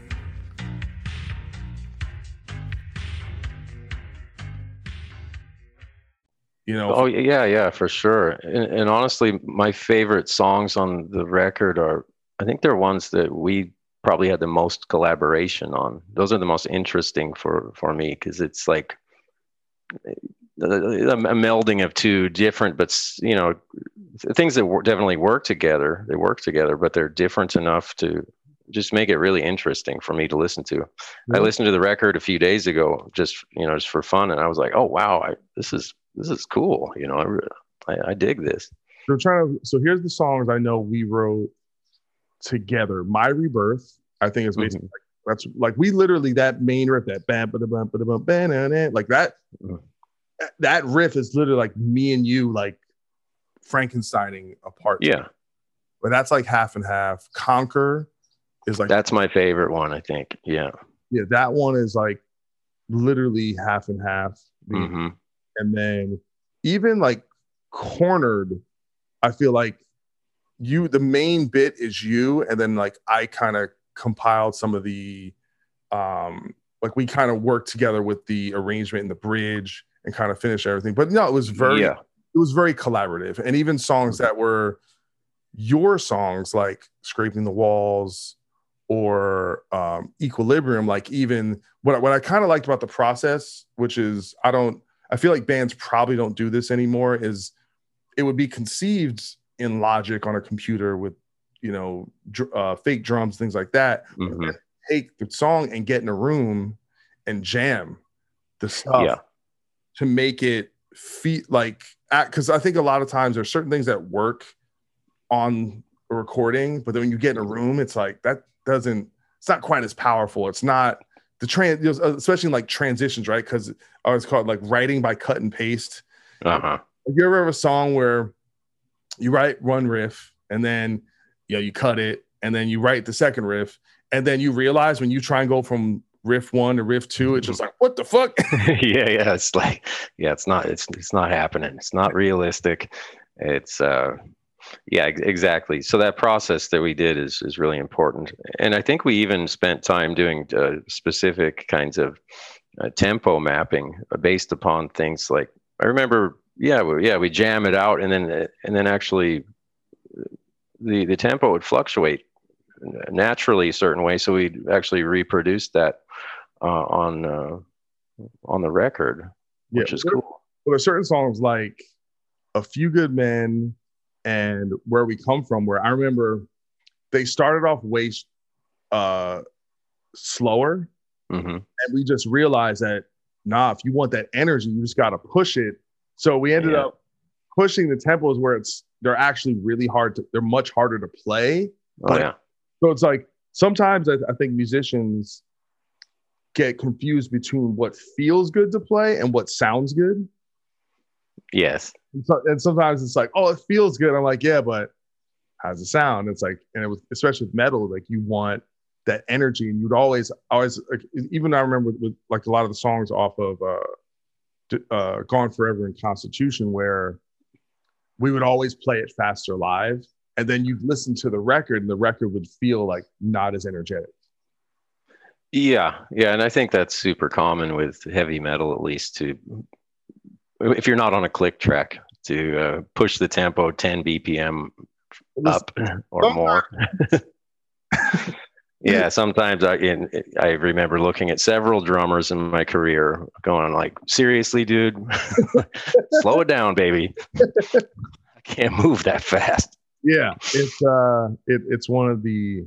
You know. Oh yeah, for sure. And honestly, my favorite songs on the record are, I think they're ones that we probably had the most collaboration on. Those are the most interesting for me, because it's like a melding of two different, but you know, things that definitely work together. They work together, but they're different enough to just make it really interesting for me to listen to. Mm-hmm. I listened to the record a few days ago, just for fun, and I was like, "Oh wow, this is cool." You know, I dig this. So here's the songs I know we wrote together. My Rebirth, I think, is basically. Mm-hmm. That's like, we literally, that main riff, that bam, ba-da-bam, ba-da-bam, ba-da-bam, like that. Mm-hmm. That riff is literally like me and you, like Frankensteining apart. Yeah. But that's like half and half. Conquer is like, that's my favorite one, I think. Yeah. Yeah. That one is like literally half and half. Mm-hmm. And then even like Cornered, I feel like you, the main bit is you. And then like, I kind of compiled some of the, like we kind of worked together with the arrangement and the bridge, and kind of finish everything. But no, it was very collaborative. And even songs that were your songs, like Scraping the Walls or Equilibrium, like even what I kind of liked about the process, which is I feel like bands probably don't do this anymore, is it would be conceived in Logic on a computer with, you know, fake drums, things like that. Mm-hmm. Take the song and get in a room and jam the stuff. Yeah. To make it feel like, because I think a lot of times there's certain things that work on a recording, but then when you get in a room, it's like it's not quite as powerful. It's not the especially like transitions, right? Because it's called like writing by cut and paste. Uh-huh. If you ever have a song where you write one riff and then, you know, you cut it and then you write the second riff, and then you realize when you try and go from riff one to riff two, it's just like, what the fuck? yeah, it's like, yeah, it's not happening. It's not realistic. It's exactly. So that process that we did is really important. And I think we even spent time doing specific kinds of tempo mapping based upon things like, I remember, we jam it out, and then actually the tempo would fluctuate naturally a certain way, so we actually reproduced that on the record, which is cool. Well, there's certain songs like A Few Good Men and Where We Come From, where I remember they started off way slower, mm-hmm. and we just realized that if you want that energy, you just got to push it. So we ended up pushing the tempos where they're actually really hard. They're much harder to play. Oh yeah. So it's like sometimes I think musicians get confused between what feels good to play and what sounds good. Yes. And sometimes it's like, oh, it feels good. I'm like, yeah, but how's it sound? It's like, and it was, especially with metal, like you want that energy, and you'd always like, even I remember with like a lot of the songs off of Gone Forever and Constitution, where we would always play it faster live, and then you'd listen to the record and the record would feel like not as energetic. Yeah, and I think that's super common with heavy metal, at least, to, if you're not on a click track, to push the tempo 10 BPM up or more. Yeah, sometimes I remember looking at several drummers in my career going like, seriously, dude, slow it down, baby. I can't move that fast. Yeah, it's one of the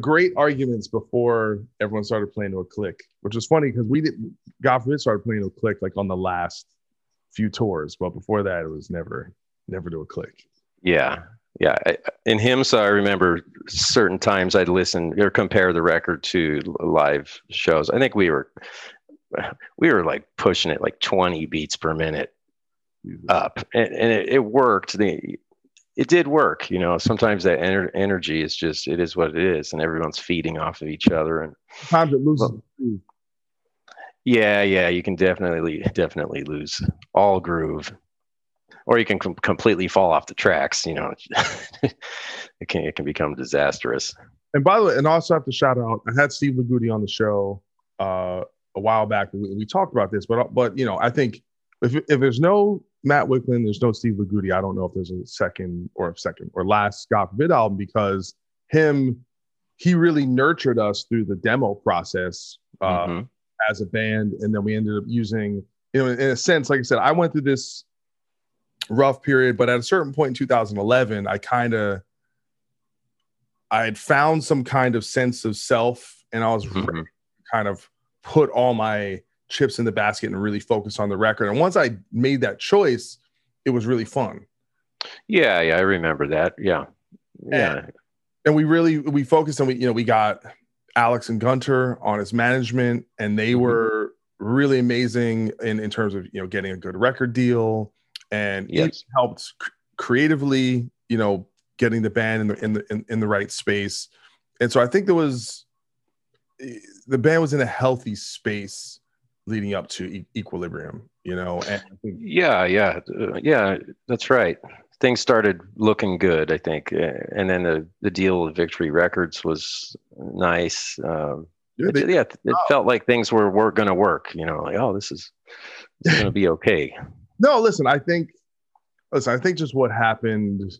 great arguments before everyone started playing to a click, which is funny because we didn't, God Forbid started playing to a click like on the last few tours, but before that it was never to a click. Yeah. Yeah, in Himsa, I remember certain times I'd listen or compare the record to live shows. I think we were like pushing it like 20 beats per minute up, and it worked. It did work, you know. Sometimes that energy is just, it is what it is, and everyone's feeding off of each other. And sometimes it loses. Yeah, you can definitely lose all groove. Or you can completely fall off the tracks, you know. It can become disastrous. And by the way, and also I have to shout out, I had Steve Lagudi on the show a while back. We talked about this, but you know, I think if there's no Matt Wicklund, there's no Steve Lagudi, I don't know if there's a second or last God Forbid album, because he really nurtured us through the demo process as a band, and then we ended up using, you know, in a sense, like I said, I went through this rough period, but at a certain point in 2011, I had found some kind of sense of self, and I was ready to kind of put all my chips in the basket and really focus on the record. And once I made that choice, it was really fun. Yeah, I remember that. Yeah. And we focused on, we got Alex and Gunter on his management, and they were really amazing in terms of, you know, getting a good record deal. And it helped creatively, you know, getting the band in the right space. And so I think the band was in a healthy space leading up to Equilibrium, you know. And I think, yeah, that's right. Things started looking good, I think. And then the deal with Victory Records was nice. It felt like things were going to work, you know, like, oh, this is going to be okay. No, I think just what happened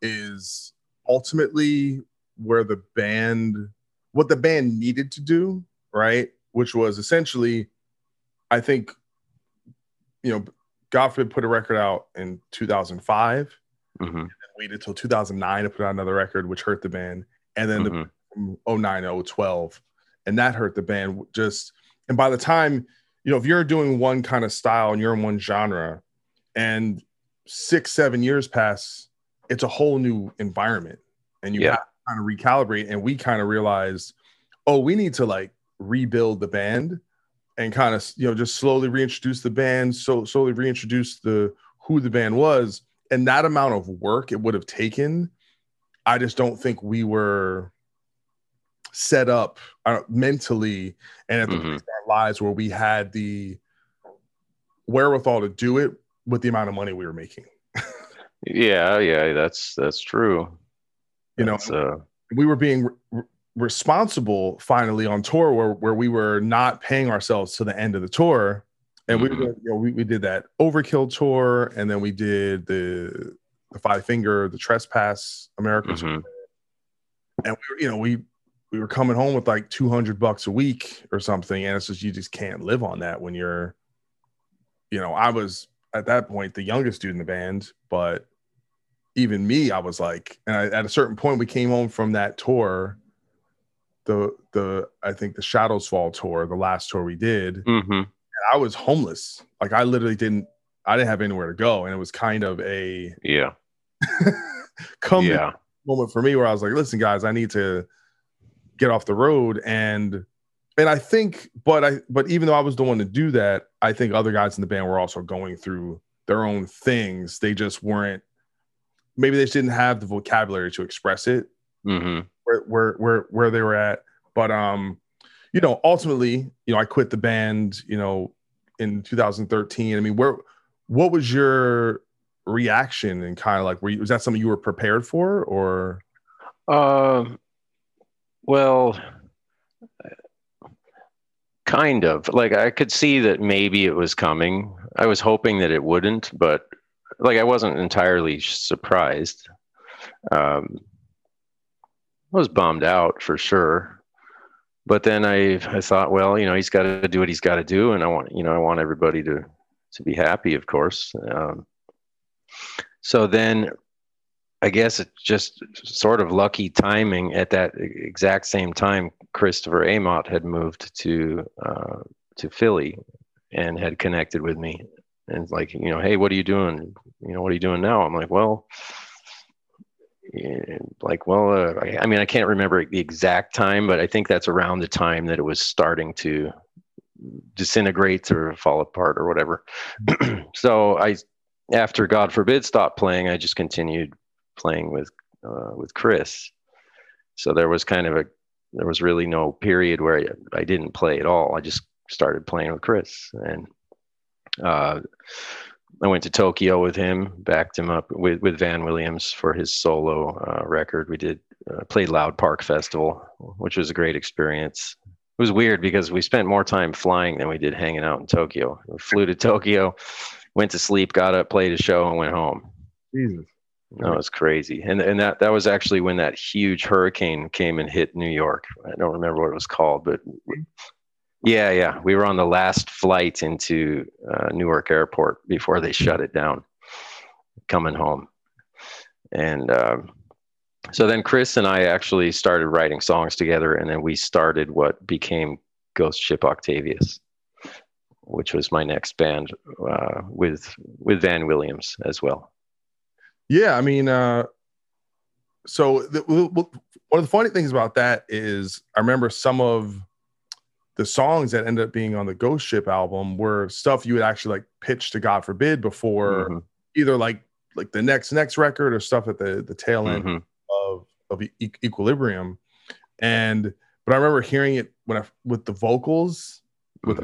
is ultimately what the band needed to do, right? Which was essentially, I think, you know, God Forbid put a record out in 2005, and then waited till 2009 to put out another record, which hurt the band. And then the 09 012, and that hurt the band just, and by the time, you know, if you're doing one kind of style and you're in one genre, and 6-7 years pass, it's a whole new environment, and you have to kind of recalibrate. And we kind of realized, oh, we need to like rebuild the band and kind of, you know, just slowly reintroduce the band, so slowly reintroduce who the band was. And that amount of work it would have taken, I just don't think we were set up mentally and at the point of our lives where we had the wherewithal to do it with the amount of money we were making. yeah, that's true. You know, we were being responsible finally on tour, where we were not paying ourselves to the end of the tour, and we did that Overkill tour, and then we did the Five Finger, the Trespass America tour, and we were coming home with like $200 a week or something. And it's just, you just can't live on that when you're, you know, I was at that point the youngest dude in the band, but even me, I was like, at a certain point we came home from that tour, I think the Shadows Fall tour, the last tour we did, and I was homeless. Like I literally didn't have anywhere to go. And it was kind of a moment for me where I was like, listen guys, I need to get off the road. And I think, but even though I was the one to do that, I think other guys in the band were also going through their own things. They just weren't maybe they just didn't have the vocabulary to express it where they were at. But you know, ultimately, you know, I quit the band, you know, in 2013. I mean, what was your reaction, and kind of like, was that something you were prepared for, or? Well, kind of. Like, I could see that maybe it was coming. I was hoping that it wouldn't, but like, I wasn't entirely surprised. I was bummed out for sure. But then I thought, well, you know, he's got to do what he's got to do. And I want, you know, I want everybody to be happy, of course. So then I guess it's just sort of lucky timing. At that exact same time, Christopher Amott had moved to Philly and had connected with me. And like, you know, hey, what are you doing? You know, what are you doing now? I'm like, I mean, I can't remember the exact time, but I think that's around the time that it was starting to disintegrate or fall apart or whatever. So after God Forbid stopped playing, I just continued playing with Chris. So there was there was really no period where I didn't play at all. I just started playing with Chris, and I went to Tokyo with him, backed him up with Van Williams for his solo record. We played Loud Park Festival, which was a great experience. It was weird because we spent more time flying than we did hanging out in Tokyo. We flew to Tokyo, went to sleep, got up, played a show, and went home. Jesus. That was crazy. And that was actually when that huge hurricane came and hit New York. I don't remember what it was called, but... Yeah. We were on the last flight into Newark Airport before they shut it down, coming home. And so then Chris and I actually started writing songs together, and then we started what became Ghost Ship Octavius, which was my next band with Van Williams as well. Yeah, I mean, so one of the funny things about that is I remember some of the songs that ended up being on the Ghost Ship album were stuff you would actually like pitch to God Forbid before either like the next record or stuff at the tail end of Equilibrium. But I remember hearing it with the vocals, with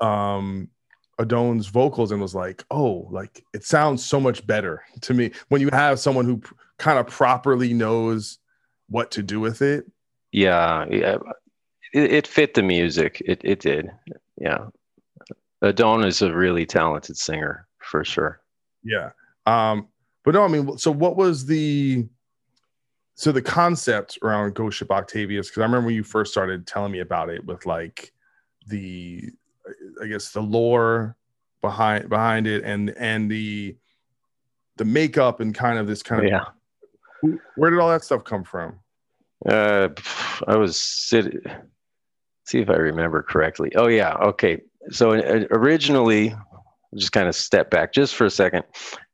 Adone's vocals, and was like, oh, like it sounds so much better to me when you have someone who kind of properly knows what to do with it. Yeah. It fit the music. It did. Yeah. Adon is a really talented singer for sure. Yeah. But no, I mean, so what was the concept around Ghost Ship Octavius? Because I remember when you first started telling me about it with like the lore behind it and the makeup and kind of this kind of, where did all that stuff come from? I was sitting. See if I remember correctly. Oh, yeah. Okay. So originally, just kind of step back just for a second.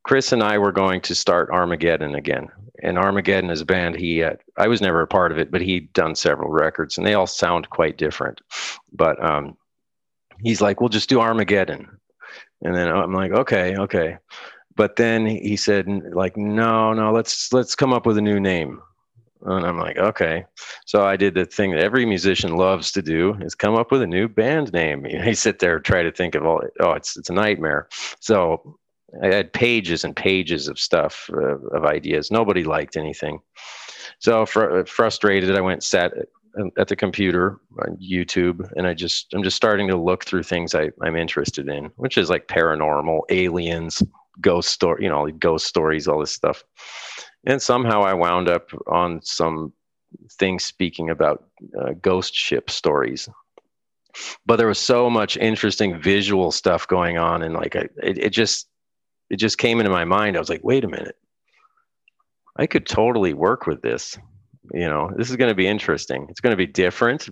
Chris and I were going to start Armageddon again. And Armageddon is a band I was never a part of it, but he'd done several records and they all sound quite different. But he's like, we'll just do Armageddon. And then I'm like, okay. But then he said, like, no, let's come up with a new name. And I'm like, okay. So I did the thing that every musician loves to do, is come up with a new band name. You know, you sit there, try to think of it's a nightmare. So I had pages and pages of stuff, of ideas. Nobody liked anything. So frustrated, I went sat at the computer on YouTube, and I'm just starting to look through things I'm interested in, which is like paranormal, aliens, ghost story, you know, ghost stories, all this stuff. And somehow I wound up on some things speaking about ghost ship stories. But there was so much interesting visual stuff going on, and like it just came into my mind. I was like, wait a minute, I could totally work with this. You know, this is going to be interesting. It's going to be different,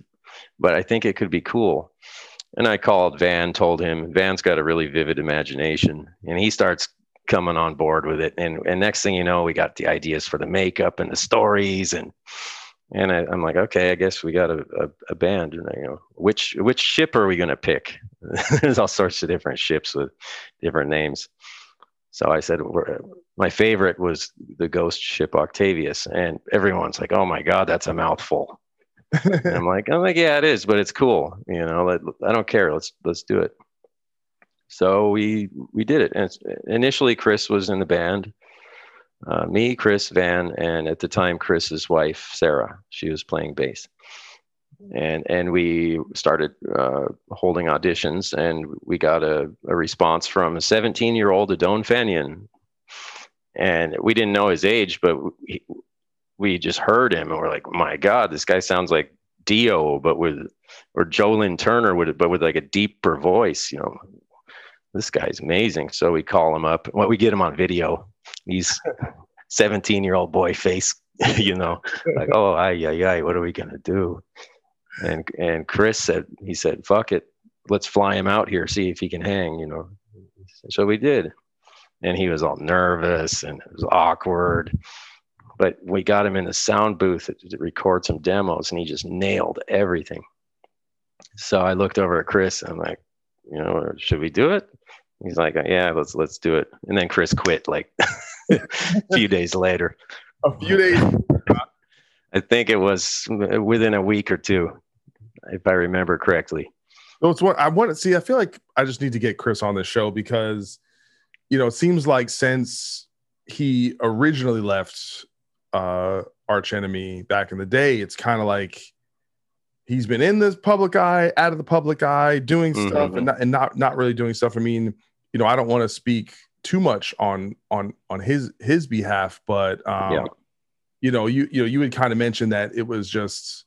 but I think it could be cool. And I called Van, told him. Van's got a really vivid imagination, and he starts coming on board with it, and next thing you know, we got the ideas for the makeup and the stories, and I'm like, okay, I guess we got a band. And you know, which ship are we gonna pick? There's all sorts of different ships with different names. So I said, my favorite was the ghost ship Octavius. And everyone's like, oh my God, that's a mouthful. And I'm like, yeah, it is, but it's cool. You know, I don't care. Let's do it. So we did it. And initially Chris was in the band, me, Chris, Van, and at the time, Chris's wife, Sarah, she was playing bass. And we started holding auditions, and we got a response from a 17-year-old Adon Fenian. And we didn't know his age, but we just heard him, and we're like, my God, this guy sounds like Dio, or Jolyn Turner, but with like a deeper voice, you know. This guy's amazing. So we call him up. Well, we get him on video. He's 17-year-old boy face, you know, like, oh, ay, what are we going to do? And Chris said, he said, fuck it. Let's fly him out here, see if he can hang, you know. So we did. And he was all nervous and it was awkward. But we got him in the sound booth to record some demos, and he just nailed everything. So I looked over at Chris and I'm like, you know, should we do it? He's like, yeah, let's do it. And then Chris quit like a few days later. I think it was within a week or two, if I remember correctly. No, it's what I want to see. I feel like I just need to get Chris on this show because, you know, it seems like since he originally left Arch Enemy back in the day, it's kind of like he's been in this public eye, out of the public eye, doing stuff and not really doing stuff. I mean, you know, I don't want to speak too much on his behalf, but you know, you had kind of mentioned that it was just,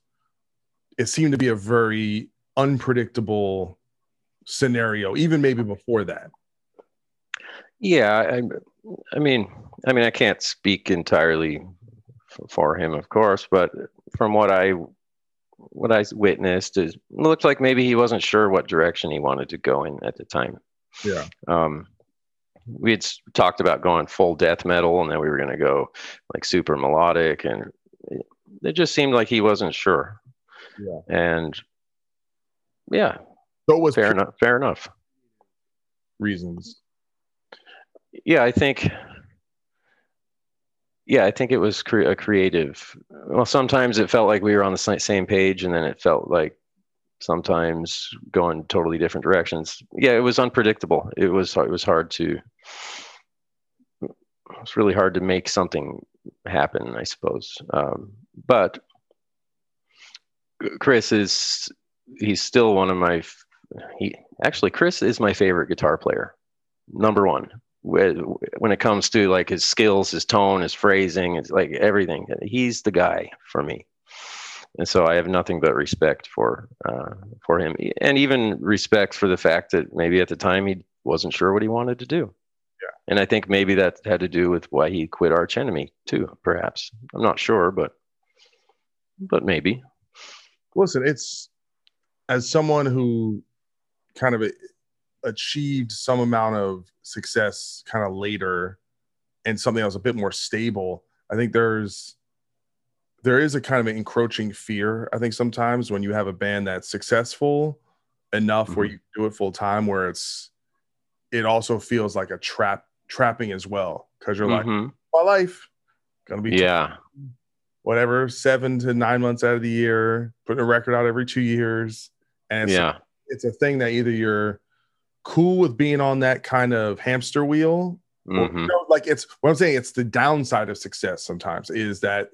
it seemed to be a very unpredictable scenario, even maybe before that. Yeah, I mean, I can't speak entirely for him, of course, but from what I witnessed is it looked like maybe he wasn't sure what direction he wanted to go in at the time. Yeah. We had talked about going full death metal, and then we were going to go like super melodic, and it just seemed like he wasn't sure. Yeah. And yeah, so it was fair enough. Reasons. Yeah, I think it was a creative. Well, sometimes it felt like we were on the same page, and then it felt like sometimes going totally different directions. Yeah, it was unpredictable. It was hard to. It's really hard to make something happen, I suppose. But Chris he's still one of my. Chris is my favorite guitar player, number one. When it comes to like his skills, his tone, his phrasing, it's like everything. He's the guy for me, and so I have nothing but respect for him, and even respect for the fact that maybe at the time he wasn't sure what he wanted to do. Yeah, and I think maybe that had to do with why he quit Arch Enemy too. Perhaps I'm not sure, but maybe. Listen, it's as someone who kind of achieved some amount of success kind of later and something that was a bit more stable, I think there is a kind of an encroaching fear, I think, sometimes when you have a band that's successful enough where you do it full time, where it also feels like a trapping as well, because you're like, my life gonna be whatever 7 to 9 months out of the year, putting a record out every 2 years, and it's a thing that either you're cool with being on that kind of hamster wheel, or, you know, like, it's what I'm saying, it's the downside of success sometimes, is that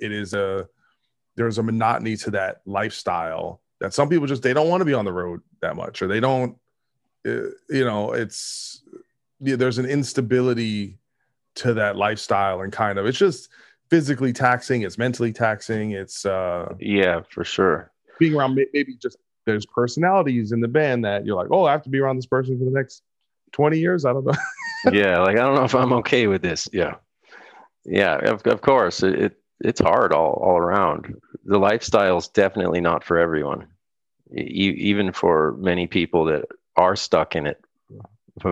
there's a monotony to that lifestyle that some people just, they don't want to be on the road that much, or they don't you know, it's there's an instability to that lifestyle, and kind of, it's just physically taxing, it's mentally taxing, it's for sure, being around maybe just there's personalities in the band that you're like, oh, I have to be around this person for the next 20 years. I don't know. I don't know if I'm okay with this. Yeah. Yeah. Of course it's hard all around. The lifestyle's definitely not for everyone. Even for many people that are stuck in it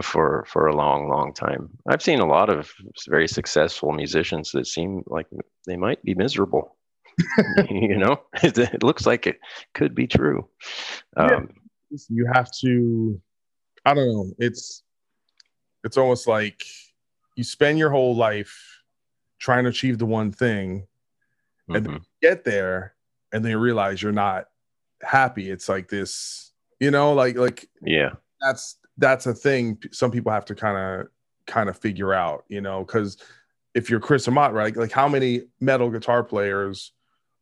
for a long, long time. I've seen a lot of very successful musicians that seem like they might be miserable. You know, it looks like it could be true. You have to, I don't know, it's almost like you spend your whole life trying to achieve the one thing, and then you get there and then you realize you're not happy. It's like this, you know, like yeah, that's a thing some people have to kind of figure out, you know, because if you're Chris Amott, right, like how many metal guitar players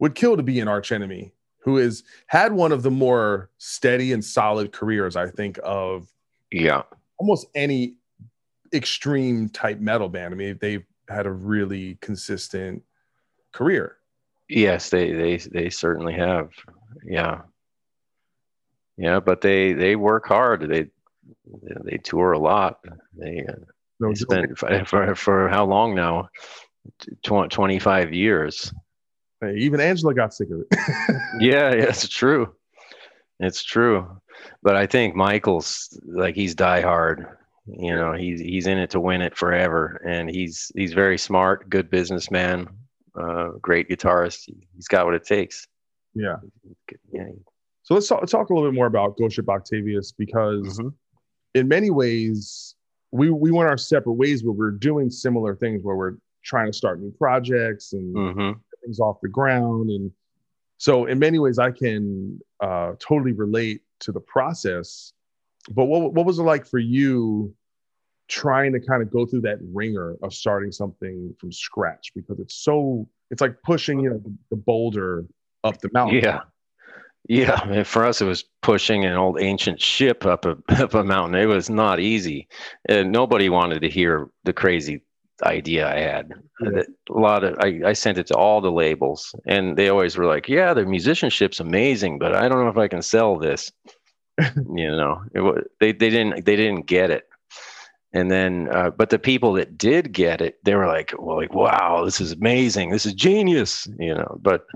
would kill to be an Arch Enemy, who has had one of the more steady and solid careers, I think, of almost any extreme type metal band. I mean, they've had a really consistent career. Yes, they certainly have. Yeah. Yeah, but they work hard. They tour a lot. They spent for how long now? 25 years. Hey, even Angela got sick of it. Yeah, it's true. It's true. But I think Michael's like, he's diehard. You know, he's in it to win it forever. And he's very smart, good businessman, great guitarist. He's got what it takes. Yeah. Yeah. So let's talk a little bit more about Ghost Ship Octavius, because in many ways we went our separate ways, where we're doing similar things, where we're trying to start new projects and things off the ground. And so in many ways I can totally relate to the process. But what was it like for you trying to kind of go through that ringer of starting something from scratch? Because it's like pushing, you know, the boulder up the mountain. Yeah. Yeah, I mean, for us, it was pushing an old ancient ship up a mountain. It was not easy. And nobody wanted to hear the crazy idea I had. Yeah. I sent it to all the labels, and they always were like, yeah, the musicianship's amazing, but I don't know if I can sell this. You know, they didn't get it. And then, but the people that did get it, they were like, well, like, wow, this is amazing. This is genius, you know, but...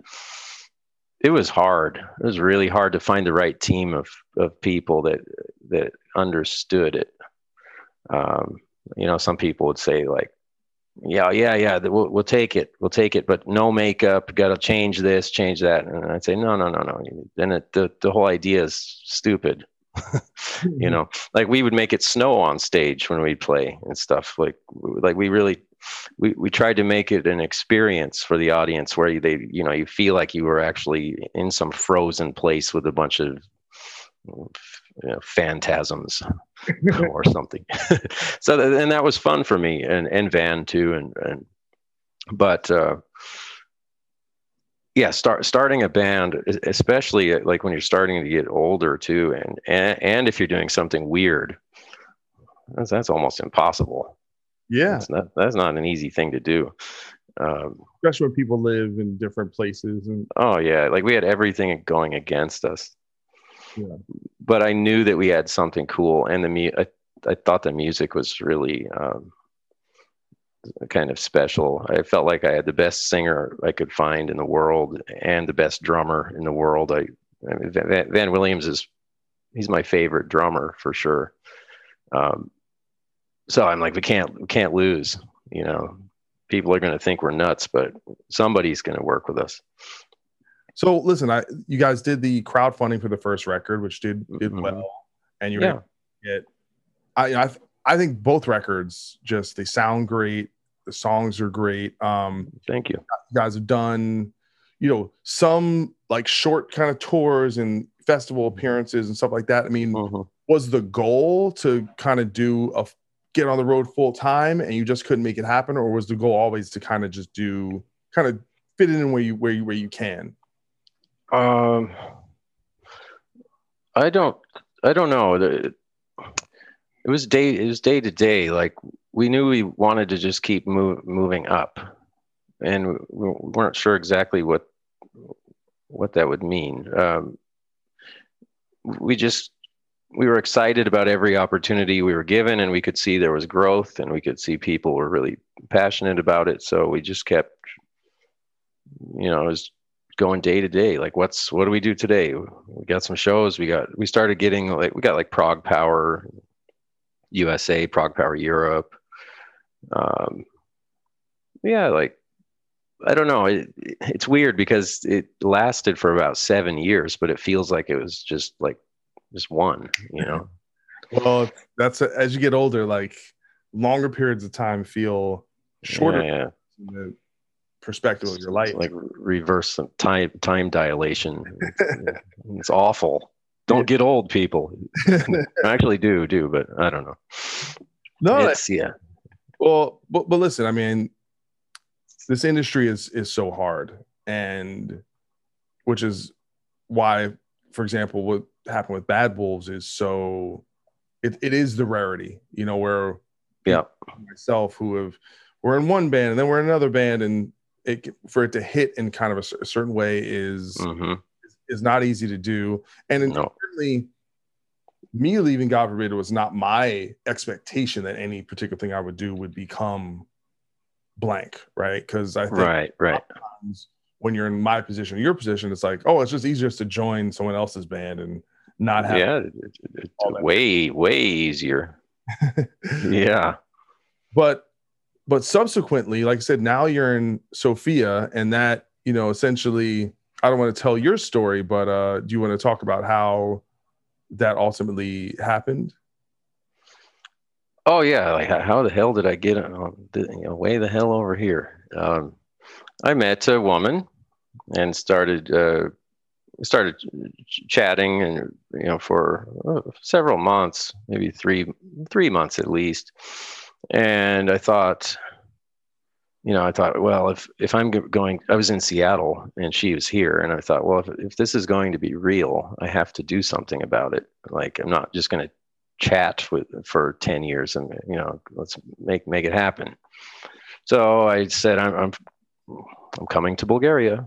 It was hard. It was really hard to find the right team of people that understood it. You know, some people would say like, yeah, we'll take it. We'll take it, but no makeup, got to change this, change that. And I'd say, no. Then the whole idea is stupid. You know, like we would make it snow on stage when we play and stuff. Like we really... We tried to make it an experience for the audience where they, you know, you feel like you were actually in some frozen place with a bunch of, you know, phantasms or something. And that was fun for me and Van too. But starting a band, especially like when you're starting to get older too. And if you're doing something weird, that's almost impossible. Yeah, that's not an easy thing to do, especially when people live in different places. And oh yeah, like we had everything going against us. Yeah. But I knew that we had something cool, and I thought the music was really kind of special. I felt like I had the best singer I could find in the world and the best drummer in the world. I mean, Van Williams he's my favorite drummer for sure. So I'm like, we can't lose, you know, people are going to think we're nuts, but somebody's going to work with us. So listen, you guys did the crowdfunding for the first record, which did well. And you were able to get, I think both records they sound great. The songs are great. Thank you. You guys have done, you know, some like short kind of tours and festival appearances and stuff like that. I mean, was the goal to kind of do get on the road full time and you just couldn't make it happen, or was the goal always to kind of just do kind of fit it in where you can? I don't know. It was day to day. Like we knew we wanted to just keep moving up, and we weren't sure exactly what that would mean. We were excited about every opportunity we were given, and we could see there was growth, and we could see people were really passionate about it. So we just kept, you know, it was going day to day. Like what do we do today? We got some shows. We started getting we got Prague Power USA, Prague Power Europe. I don't know. It's weird because it lasted for about 7 years, but it feels like it was just one, you know. Well, that's as you get older, like longer periods of time feel shorter from the perspective of your life. It's like reverse time dilation. It's awful. Don't get old, people. I actually do, but I don't know. No, Well, but listen, I mean, this industry is so hard, and which is why, for example, what happened with Bad Wolves is so it is the rarity, you know, where myself who we're in one band and then we're in another band, and for it to hit in kind of a certain way is not easy to do. And certainly me leaving God Forbid was not my expectation that any particular thing I would do would become blank, right? Because I think sometimes when you're in my position, your position, it's like, oh, it's just easier to join someone else's band and not have it's way easier. Yeah. But subsequently, like I said, now you're in Sofia, and that, you know, essentially, I don't want to tell your story, but do you want to talk about how that ultimately happened? Oh yeah, like how the hell did I get way the hell over here? I met a woman and started chatting, and you know, for several months, maybe three months at least. And I thought, well, if I'm going, I was in Seattle and she was here, and I thought, well, if this is going to be real, I have to do something about it. Like, I'm not just going to chat for 10 years and, you know, let's make it happen. So I said, I'm coming to Bulgaria.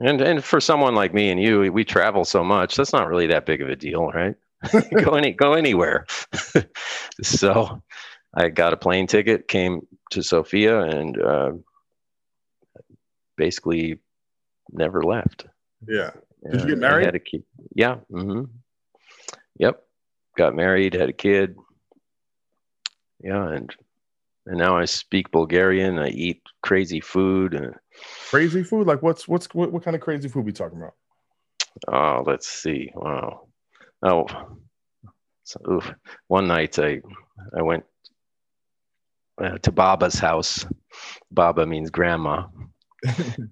And for someone like me and you, we travel so much. That's not really that big of a deal, right? Go anywhere. So I got a plane ticket, came to Sofia, and basically never left. Yeah. Did you get married? I had a kid. Yeah. Mm-hmm. Yep. Got married, had a kid. Yeah. And now I speak Bulgarian. I eat crazy food. Crazy food? Like what kind of crazy food we talking about? Oh, let's see. Wow. Oh, so, one night I went to Baba's house. Baba means grandma.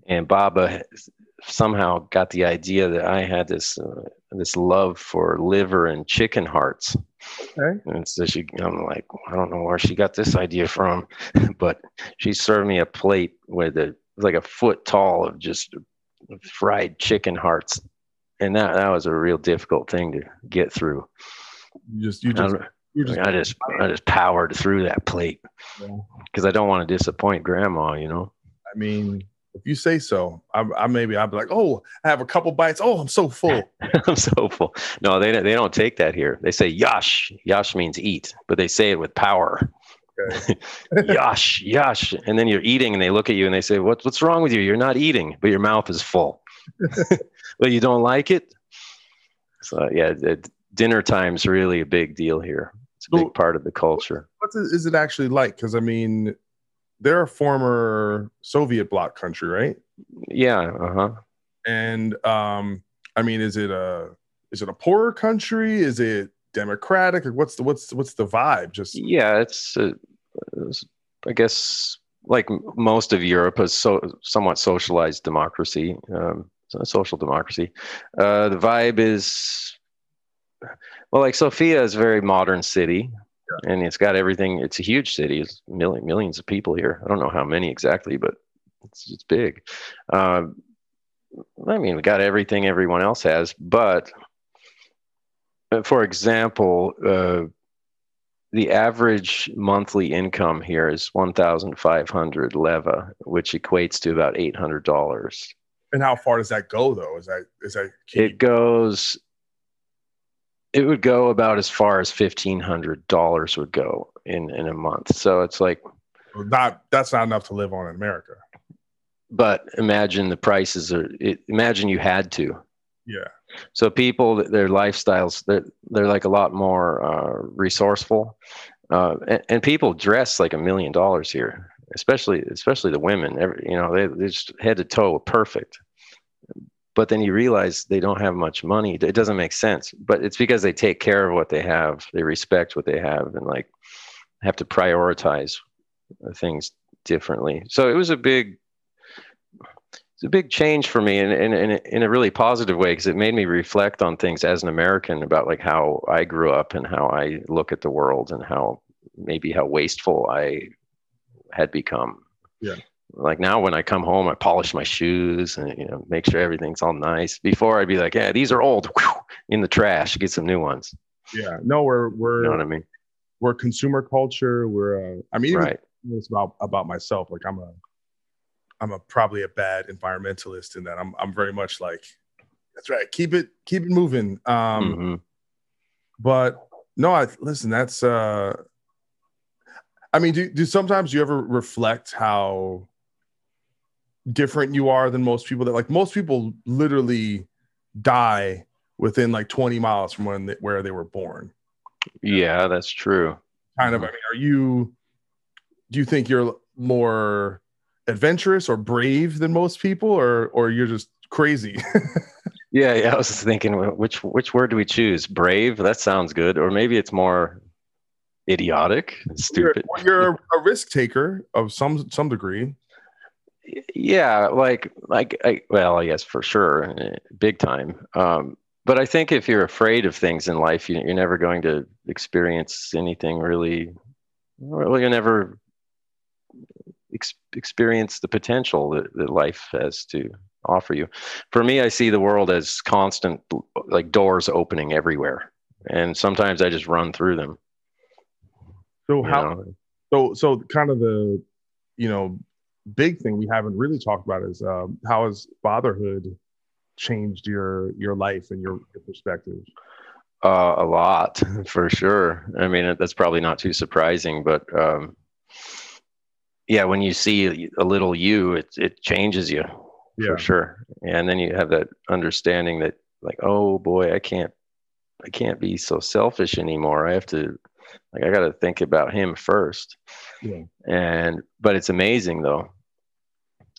And Baba somehow got the idea that I had this love for liver and chicken hearts. Okay. And so I'm like, I don't know where she got this idea from, but she served me a plate with it was like a foot tall of just fried chicken hearts. And that was a real difficult thing to get through. I just powered through that plate because I don't want to disappoint grandma, you know? I mean, if you say so, I'd be like, oh, I have a couple bites. Oh, I'm so full. I'm so full. No, they don't take that here. They say yash. Yash means eat, but they say it with power. Okay. Yash. And then you're eating and they look at you and they say, what's wrong with you? You're not eating, but your mouth is full. Well, you don't like it? So yeah, dinner time's really a big deal here. It's a big part of the culture. What is it actually like? Because, I mean, they're a former Soviet bloc country, right? Yeah. Uh-huh. And, I mean, is it a poorer country? Is it democratic? Or what's the vibe? It's I guess, like most of Europe, is somewhat socialized democracy, social democracy. The vibe is... Well, like Sofia is a very modern city, and it's got everything. It's a huge city. It's millions of people here. I don't know how many exactly, but it's big. I mean, we got everything everyone else has, but for example, the average monthly income here is 1,500 leva, which equates to about $800. And how far does that go, though? Is that it goes? It would go about as far as $1,500 would go in a month. So it's like... That's not enough to live on in America. But imagine the prices imagine you had to. Yeah. So people, their lifestyles, they're like a lot more resourceful. And people dress like $1 million here, especially the women. They're just head to toe perfect. But then you realize they don't have much money. It doesn't make sense, but it's because they take care of what they have. They respect what they have and like have to prioritize things differently. So it was a big change for me, and in a really positive way, because it made me reflect on things as an American about like how I grew up and how I look at the world and how wasteful I had become. Yeah. Like now when I come home, I polish my shoes and, make sure everything's all nice. Before I'd be like, yeah, these are old, in the trash, get some new ones. Yeah. No, we're, you know what I mean? We're consumer culture. We're, right. It's about myself. Like I'm probably a bad environmentalist in that I'm very much like, that's right. Keep it moving. Mm-hmm. But no, listen, that's, do sometimes you ever reflect how different you are than most people? That like most people literally die within like 20 miles from where they were born. Yeah, that's true. Kind of. I mean, do you think you're more adventurous or brave than most people, or you're just crazy? Yeah. I was just thinking, which word do we choose? Brave? That sounds good. Or maybe it's more idiotic, stupid. You're a risk taker of some degree. Yeah, I guess for sure, big time. But I think if you're afraid of things in life, you're never going to experience anything really. Well, you'll never experience the potential that life has to offer you. For me, I see the world as constant, like doors opening everywhere, and sometimes I just run through them. So so kind of the, big thing we haven't really talked about is how has fatherhood changed your life and your perspective? A lot, for sure. I mean, that's probably not too surprising, but yeah, when you see a little you, it changes you, for sure. And then you have that understanding that like, oh boy, I can't be so selfish anymore. I have to. Like I got to think about him first. Yeah. But it's amazing though.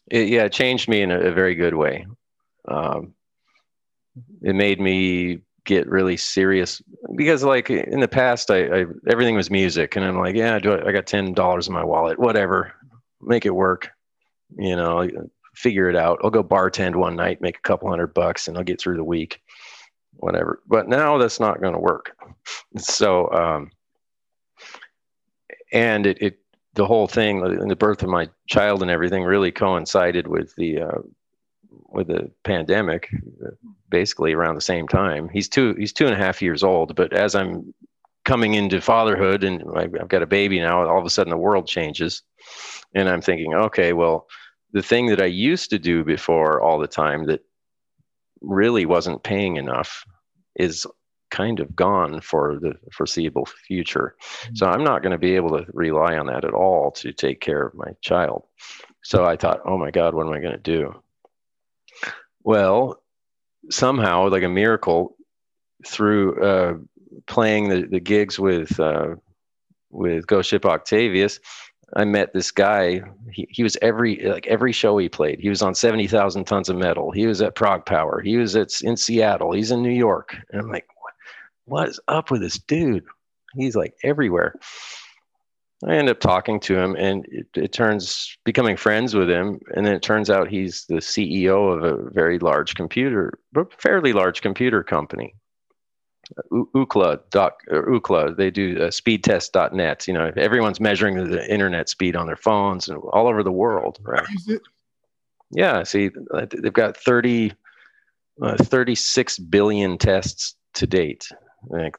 It changed me in a very good way. It made me get really serious because like in the past, I everything was music and I'm like, yeah, I got $10 in my wallet, whatever, make it work, figure it out. I'll go bartend one night, make a couple $100 and I'll get through the week, whatever. But now that's not going to work. So, and the whole thing, the birth of my child and everything, really coincided with the pandemic, basically around the same time. He's 2.5 years old. But as I'm coming into fatherhood and I've got a baby now, all of a sudden the world changes, and I'm thinking, okay, well, the thing that I used to do before all the time that really wasn't paying enough is kind of gone for the foreseeable future. So I'm not going to be able to rely on that at all to take care of my child. So I thought, oh my God, what am I going to do? Well, somehow like a miracle through playing the gigs with Ghost Ship Octavius, I met this guy. He was every show he played. He was on 70,000 Tons of Metal. He was at Prague Power. He was in Seattle. He's in New York. And I'm like, what is up with this dude? He's like everywhere. I end up talking to him and it turns becoming friends with him. And then it turns out he's the CEO of a fairly large computer company. Ookla, they do speedtest.net. Everyone's measuring the internet speed on their phones and all over the world, right? Yeah. See, they've got 36 billion tests to date.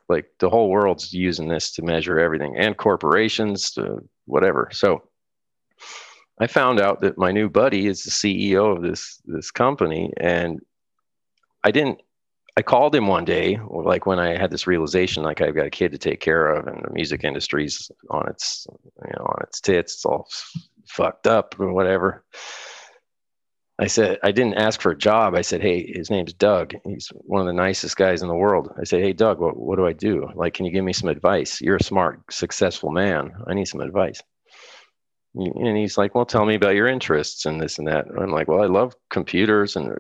Like the whole world's using this to measure everything, and corporations, whatever. So I found out that my new buddy is the CEO of this company, and I called him one day, like when I had this realization, like I've got a kid to take care of, and the music industry's on its, on its tits, it's all fucked up or whatever. I said, I didn't ask for a job. I said, hey, his name's Doug. He's one of the nicest guys in the world. I said, hey, Doug, what do I do? Like, can you give me some advice? You're a smart, successful man. I need some advice. And he's like, well, tell me about your interests and this and that. And I'm like, well, I love computers and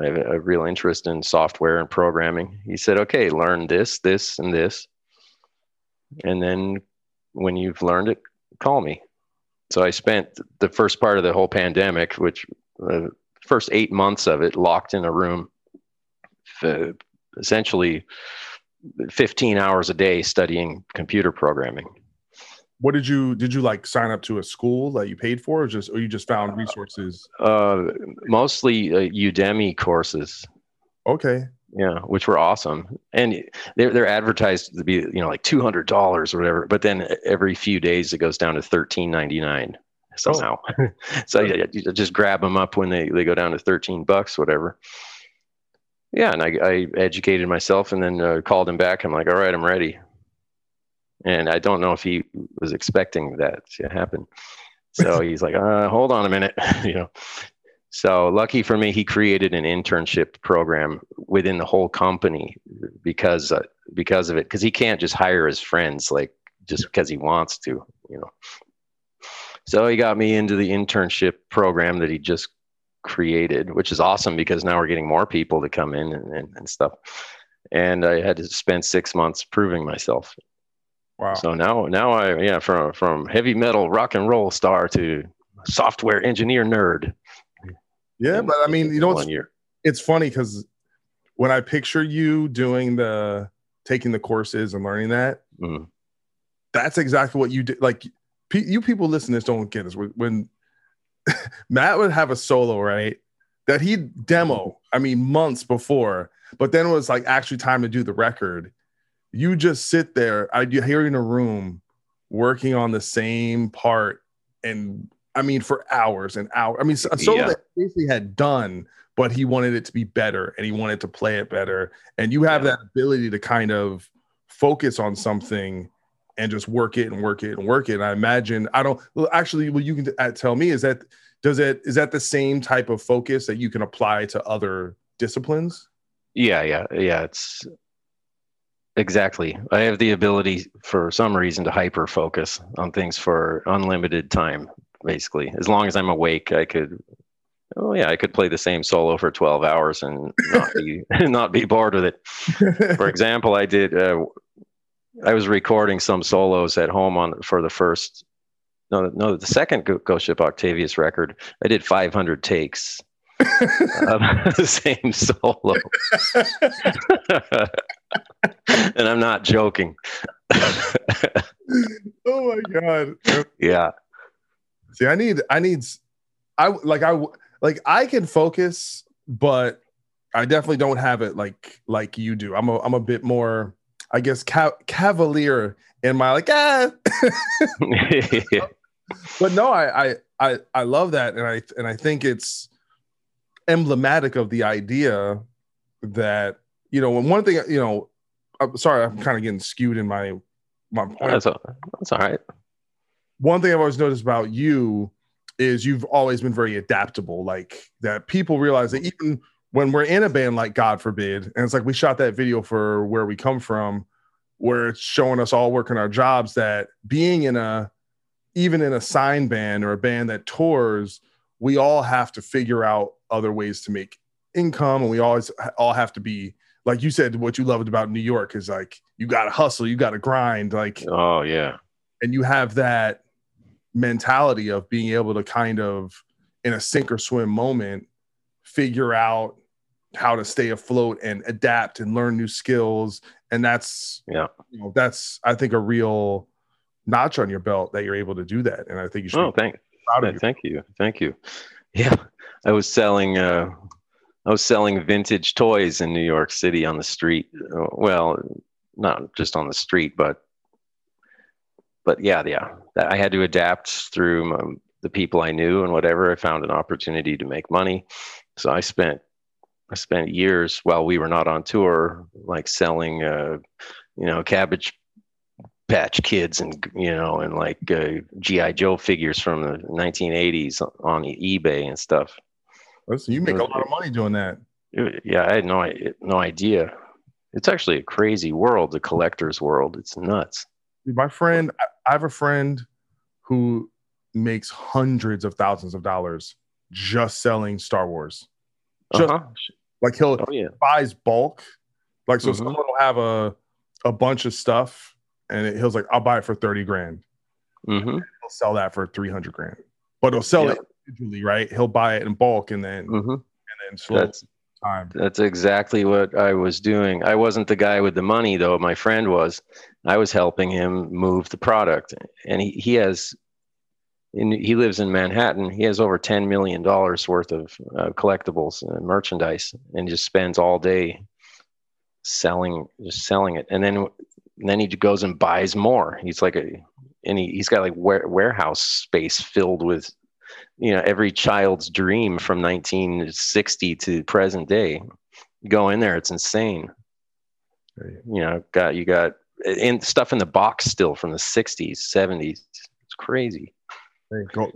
I have a real interest in software and programming. He said, okay, learn this, this, and this. And then when you've learned it, call me. So I spent the first part of the whole pandemic, which the first 8 months of it, locked in a room, essentially 15 hours a day studying computer programming. What did you like sign up to a school that you paid for, or you just found resources? Mostly Udemy courses. Okay. Yeah, which were awesome, and they're advertised to be like $200 or whatever, but then every few days it goes down to $13.99 somehow. Oh. So you just grab them up when they go down to $13, whatever. Yeah, and I educated myself, and then called him back. I'm like, all right, I'm ready. And I don't know if he was expecting that to happen. So he's like, hold on a minute, So lucky for me, he created an internship program within the whole company because of it. Because he can't just hire his friends just because he wants to, So he got me into the internship program that he just created, which is awesome because now we're getting more people to come in and stuff. And I had to spend 6 months proving myself. Wow! So now I from heavy metal rock and roll star to software engineer nerd. Yeah, but I mean, it's funny because when I picture you taking the courses and learning that, that's exactly what you did. Like, you people listening to this don't get this. When Matt would have a solo, right, that he'd demo, months before, but then it was like actually time to do the record. You just sit there, you're in a room working on the same part for hours and hours. That he basically had done, but he wanted it to be better and he wanted to play it better. And you have that ability to kind of focus on something and just work it and work it and work it. And I imagine, what you can tell me is that, is that the same type of focus that you can apply to other disciplines? Yeah. It's exactly. I have the ability for some reason to hyper focus on things for unlimited time. Basically, as long as I'm awake, I could play the same solo for 12 hours and not be bored with it. For example, I was recording some solos at home the second Ghost Ship Octavius record. I did 500 takes of the same solo. And I'm not joking. Oh my God. Yeah. See, I can focus, but I definitely don't have it like you do. I'm a bit more, I guess, cavalier in my But no, I love that, and I think it's emblematic of the idea that when one thing I'm sorry, I'm kind of getting skewed in my point. That's all right. One thing I've always noticed about you is you've always been very adaptable, like that people realize that even when we're in a band like God Forbid, and it's like we shot that video for Where We Come From, where it's showing us all working our jobs, that being even in a signed band or a band that tours, we all have to figure out other ways to make income. And we all have to be, like you said, what you loved about New York is like, you got to hustle, you got to grind. Like, oh yeah. And you have that mentality of being able to kind of, in a sink or swim moment, figure out how to stay afloat and adapt and learn new skills. And that's I think a real notch on your belt that you're able to do that. And I think you should be proud of you. Thank you. Yeah. I was selling vintage toys in New York City on the street. Well, not just on the street, but yeah, I had to adapt through the people I knew and whatever. I found an opportunity to make money, so I spent years while we were not on tour, like selling, Cabbage Patch Kids and like GI Joe figures from the 1980s on eBay and stuff. Listen, you make a lot of money doing that. Yeah, I had no idea. It's actually a crazy world, the collector's world. It's nuts. My friend, I have a friend who makes hundreds of thousands of dollars just selling Star Wars. Like he buys bulk. Like, so someone will have a bunch of stuff and he was like, I'll buy it for 30 grand. Mm-hmm. He'll sell that for 300 grand, but he'll sell it individually, right? He'll buy it in bulk and then, slow time. That's exactly what I was doing. I wasn't the guy with the money though. My friend was. I was helping him move the product, and he has, and he lives in Manhattan. He has over $10 million worth of collectibles and merchandise, and just spends all day selling it. And then he goes and buys more. He's like he's got like warehouse space filled with, you know, every child's dream from 1960 to present day. You go in there, it's insane. You know, you got and stuff in the box still from the 60s, 70s. It's crazy.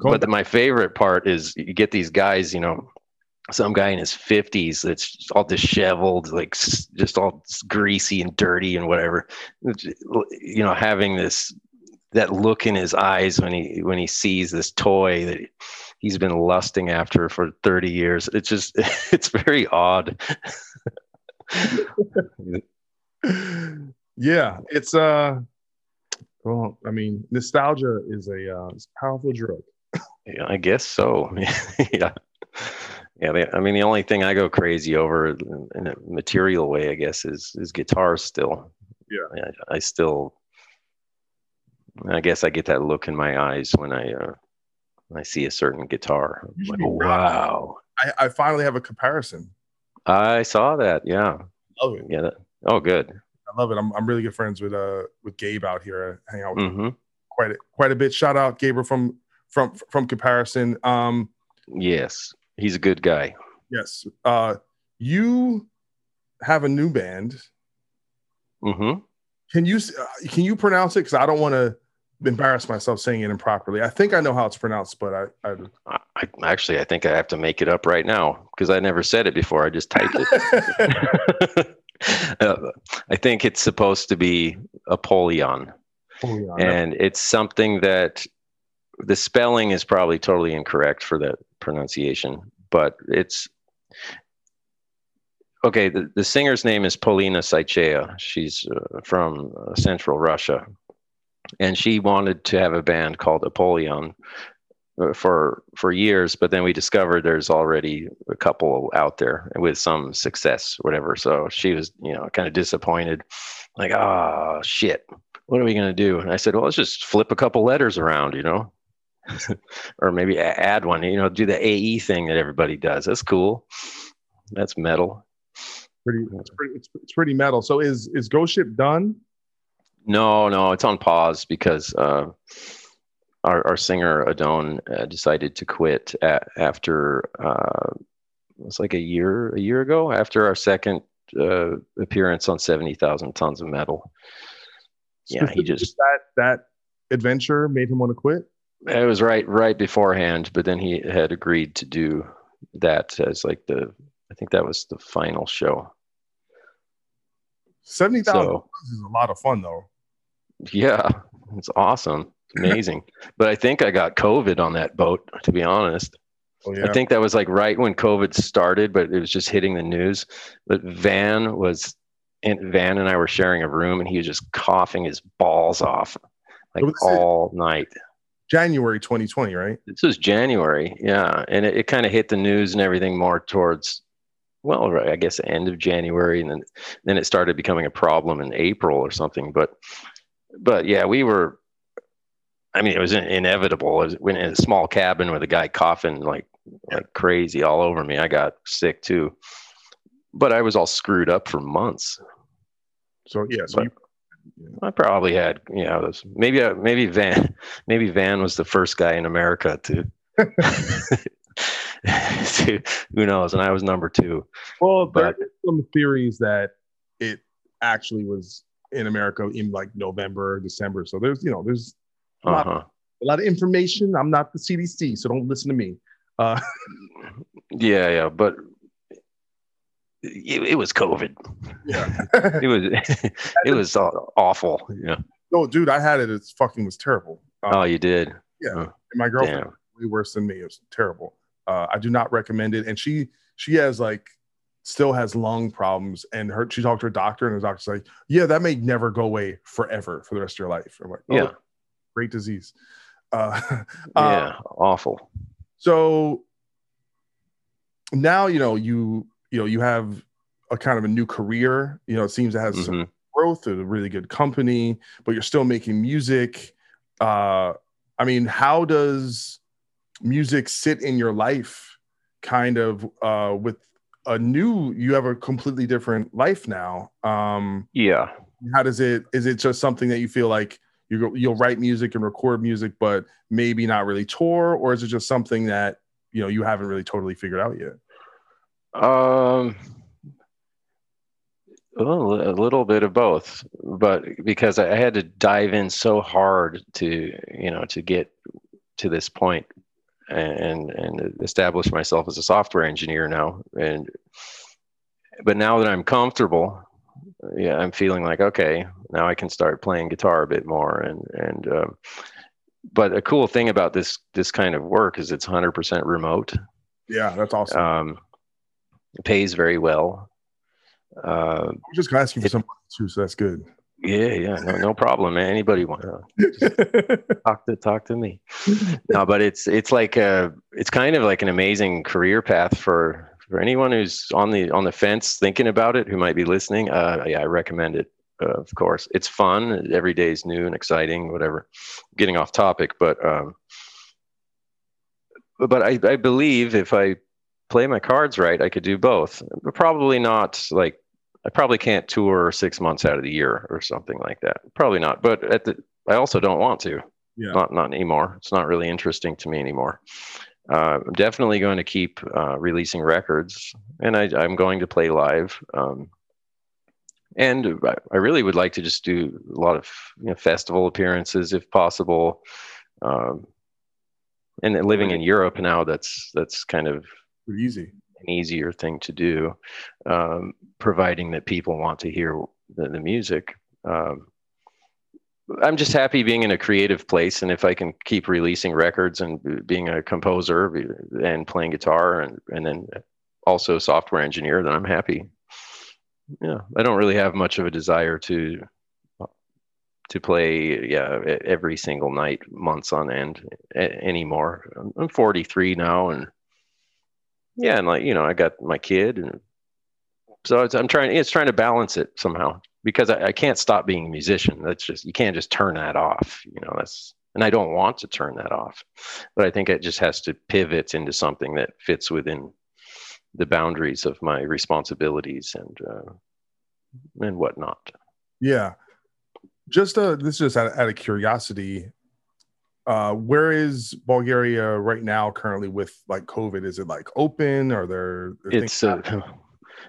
But my favorite part is you get these guys, you know, some guy in his 50s that's all disheveled, like just all greasy and dirty and whatever, you know, having that look in his eyes when he sees this toy that he's been lusting after for 30 years. It's very odd. Yeah, it's well, I mean, nostalgia is it's a powerful drug. Yeah, I guess so. Yeah. Yeah. I mean, the only thing I go crazy over in a material way, I guess, is guitars still. Yeah. I still, I guess I get that look in my eyes when I see a certain guitar. Like, wow. I finally have a comparison. I saw that. Yeah. Oh, yeah. Oh, good. I love it. I'm really good friends with Gabe out here. I hang out with him quite a bit. Shout out Gabriel from Comparison. Yes, he's a good guy. Yes. You have a new band. Mm-hmm. Can you pronounce it? Because I don't want to embarrass myself saying it improperly. I think I know how it's pronounced, but I actually I think I have to make it up right now because I never said it before. I just typed it. I think it's supposed to be Apollyon. And it's something that the spelling is probably totally incorrect for that pronunciation, but it's okay. The singer's name is Polina Saichea. She's from Central Russia, and she wanted to have a band called Apollyon for years, but then we discovered there's already a couple out there with some success, whatever. So she was, you know, kind of disappointed, like, oh shit, what are we going to do? And I said, well, let's just flip a couple letters around, you know, or maybe add one, you know, do the AE thing that everybody does. That's cool. That's metal. It's pretty metal. So is Ghost Ship done? No, it's on pause because, our singer Adon decided to quit after it was like a year ago after our second appearance on 70,000 Tons of Metal. Yeah, he just that adventure made him want to quit. It was right beforehand, but then he had agreed to do that as like I think that was the final show. 70,000 Tons is a lot of fun though. Yeah, it's awesome. Amazing. But I think I got COVID on that boat, to be honest. Oh, yeah. I think that was like right when COVID started, but it was just hitting the news. But Van and I were sharing a room, and he was just coughing his balls off like all night. January 2020, right? This was January. Yeah. And it kind of hit the news and everything more towards, well, I guess the end of January. And then it started becoming a problem in April or something. But yeah, we were, I mean, it was inevitable. I was in a small cabin with a guy coughing like crazy all over me. I got sick too, but I was all screwed up for months. So yeah, I probably had, you know, maybe Van was the first guy in America to who knows, and I was number two. Well, there are some theories that it actually was in America in like November, December. So there's. A lot of information. I'm not the CDC, so don't listen to me. Yeah, but it was COVID. Yeah, it was awful. Yeah. No, dude, I had it. It fucking was terrible. Oh, you did? Yeah. Oh, my girlfriend was way worse than me. It was terrible. I do not recommend it. And she has like still has lung problems, and she talked to her doctor, and her doctor's like, yeah, that may never go away forever for the rest of your life. I'm like, oh, yeah, great disease. Awful. So now, you have a kind of a new career, it seems it has some growth at a really good company, but you're still making music. I mean, how does music sit in your life kind of with a new, you have a completely different life now. How does it, is it just something that you feel like you'll write music and record music, but maybe not really tour, or is it just something that, you haven't really totally figured out yet? A little bit of both, but because I had to dive in so hard to get to this point and establish myself as a software engineer now. But now that I'm comfortable, I'm feeling like, okay, now I can start playing guitar a bit more. But a cool thing about this kind of work is it's 100% remote. Yeah, that's awesome. It pays very well. I was just asking for somebody too, so that's good. Yeah, no problem, man. Anybody want to talk to me? No, but it's like it's kind of like an amazing career path for anyone who's on the fence thinking about it, who might be listening. I recommend it. Of course, it's fun. Every day is new and exciting. Whatever. Getting off topic, but I believe if I play my cards right, I could do both. But probably not like. I probably can't tour 6 months out of the year or something like that. Probably not. But I also don't want to. Yeah. Not anymore. It's not really interesting to me anymore. I'm definitely going to keep releasing records, and I'm going to play live. And I really would like to just do a lot of festival appearances if possible. And living in Europe now, that's kind of easy. An easier thing to do, providing that people want to hear the music. I'm just happy being in a creative place, and if I can keep releasing records and being a composer and playing guitar and then also software engineer, then I'm happy. Yeah, I don't really have much of a desire to play every single night, months on end anymore. I'm 43 now, and yeah, and I got my kid, and so it's trying to balance it somehow, because I can't stop being a musician. You can't just turn that off, and I don't want to turn that off, but I think it just has to pivot into something that fits within the boundaries of my responsibilities and whatnot. Yeah. Just this is just out of curiosity. Where is Bulgaria right now currently with like COVID? Is it like open?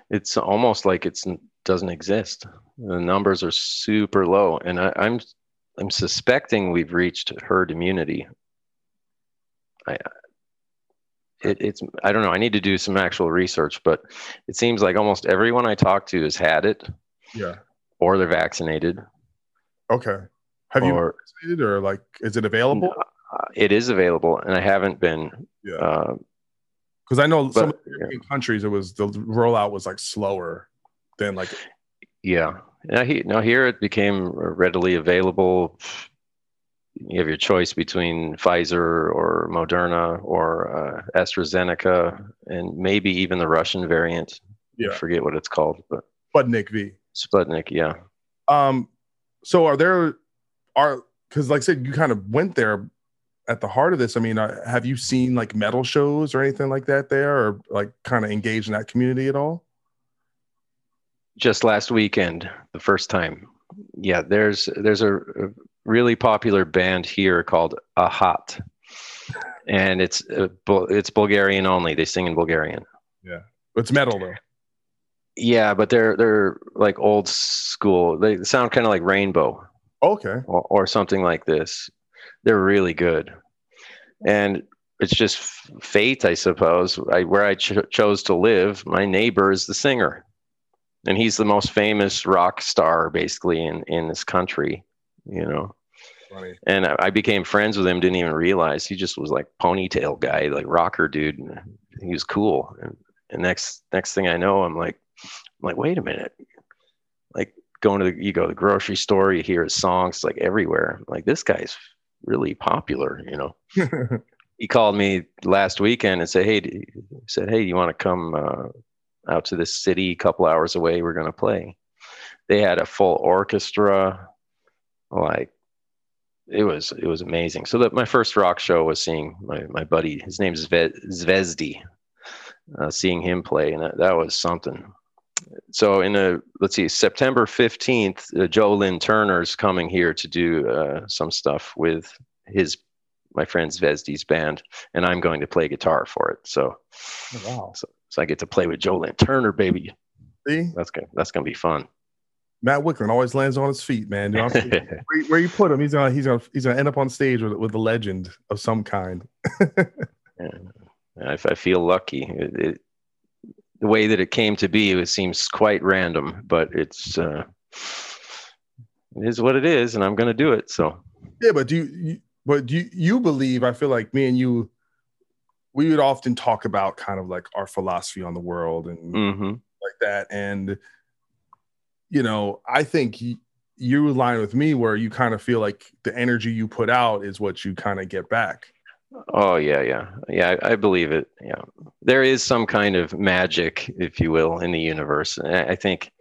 It's almost like it doesn't exist. The numbers are super low, and I'm suspecting we've reached herd immunity. I don't know. I need to do some actual research, but it seems like almost everyone I talk to has had it. Yeah. Or they're vaccinated. Okay. Have you been vaccinated, or like, is it available? It is available, and I haven't been. Yeah. Because I know some of the European countries, the rollout was like slower than like. Yeah. Now here it became readily available. You have your choice between Pfizer or Moderna or AstraZeneca, and maybe even the Russian variant. Yeah. I forget what it's called, but. Sputnik V. Sputnik, yeah. So are there? Because like I said, you kind of went there at the heart of this. I mean, have you seen like metal shows or anything like that there, or like kind of engaged in that community at all? Just last weekend, the first time. Yeah, there's a really popular band here called Ahat, and it's Bulgarian only. They sing in Bulgarian. Yeah, it's metal though. Yeah, but they're like old school. They sound kind of like Rainbow. Okay. Or something like this. They're really good. And it's just fate, I suppose. Where I chose to live, my neighbor is the singer. And he's the most famous rock star, basically, in this country, Funny. And I became friends with him, didn't even realize. He just was like ponytail guy, like rocker dude. And he was cool. And And next thing I know, I'm like, wait a minute. Like going to you go to the grocery store, you hear his songs like everywhere. I'm like, this guy's really popular, you know. He called me last weekend and said, "Hey, you want to come out to this city a couple hours away? We're going to play." They had a full orchestra, like it was amazing. So that my first rock show was seeing my buddy. His name is Zvezdi. Seeing him play, and that was something. So September 15th, Joe Lynn Turner's coming here to do some stuff with my friend Zvezdi's band, and I'm going to play guitar for it. So, oh, wow. So I get to play with Joe Lynn Turner, baby. See, that's gonna be fun. Matt Wicklund always lands on his feet, man. You know, where you put him, he's gonna end up on stage with a legend of some kind. Yeah. If I feel lucky, the way that it came to be, it seems quite random, but it is what it is, and I'm going to do it. So yeah, but do you believe? I feel like me and you, we would often talk about kind of like our philosophy on the world and like that, and you know, I think you align with me where you kind of feel like the energy you put out is what you kind of get back. Oh, yeah. I believe it. Yeah, there is some kind of magic, if you will, in the universe. And I think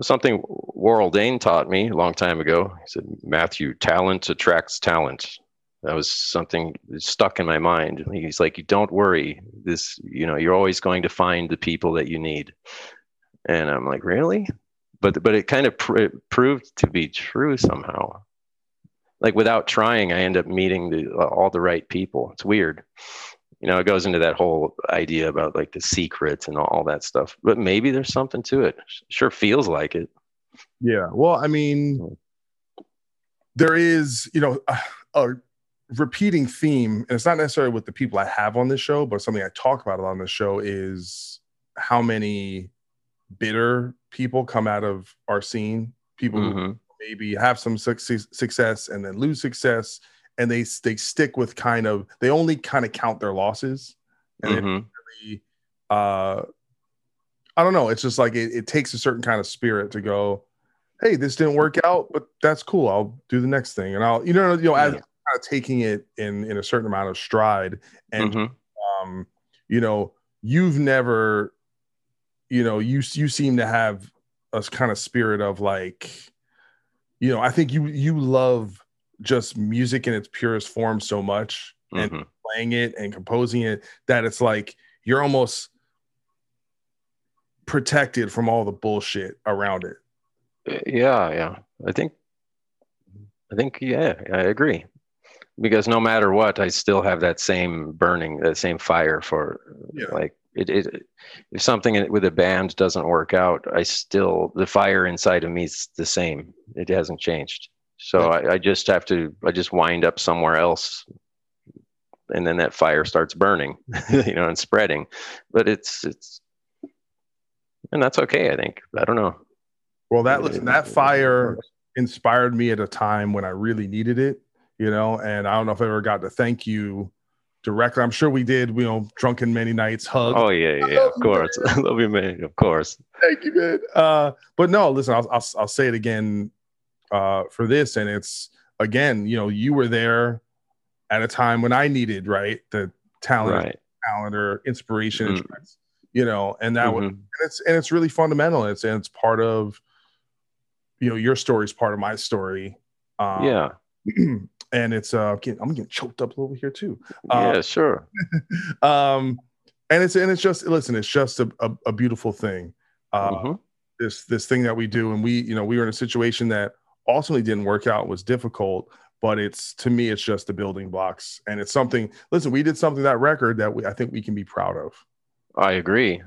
something Warrel Dane taught me a long time ago. He said, "Matthew, talent attracts talent." That was something that stuck in my mind. He's like, "You don't worry. This, you know, you're always going to find the people that you need." And I'm like, "Really?" But it kind of proved to be true somehow. Like without trying, I end up meeting all the right people. It's weird. You know, it goes into that whole idea about like the secrets and all that stuff, but maybe there's something to it. Sure feels like it. Yeah. Well, I mean, there is, you know, a repeating theme, and it's not necessarily with the people I have on this show, but something I talk about on this show is how many bitter people come out of our scene. People who maybe have some success and then lose success, and they stick with kind of, they only kind of count their losses, and really, I don't know. It's just like it takes a certain kind of spirit to go, "Hey, this didn't work out, but that's cool. I'll do the next thing," and I'll as kind of taking it in a certain amount of stride, and you know, you've never, you know, you seem to have a kind of spirit of like. You know, I think you love just music in its purest form so much, and playing it and composing it, that it's like you're almost protected from all the bullshit around it. Yeah. I think, yeah, I agree. Because no matter what, I still have that same fire for like. It if something with a band doesn't work out, the fire inside of me's the same. It hasn't changed. So I just have to. I just wind up somewhere else, and then that fire starts burning, you know, and spreading. But it's, and that's okay. I think, I don't know. Well, that fire inspired me at a time when I really needed it, you know. And I don't know if I ever got to thank you directly. I'm sure we did, you know, drunken many nights, hug. Oh, yeah, of course. I love you, man. Of course. Thank you, man. But no, listen, I'll say it again for this. And it's, again, you know, you were there at a time when I needed, right, the talent or inspiration, and stress, you know, and that was, and it's really fundamental. And it's part of, you know, your story's part of my story. Yeah. And it's I'm getting choked up over here too. Yeah, sure. And it's just, listen, it's just a beautiful thing. This thing that we do, and we were in a situation that ultimately didn't work out, was difficult, but it's, to me, it's just the building blocks, and it's something. Listen, we did something, that record, that I think we can be proud of. I agree.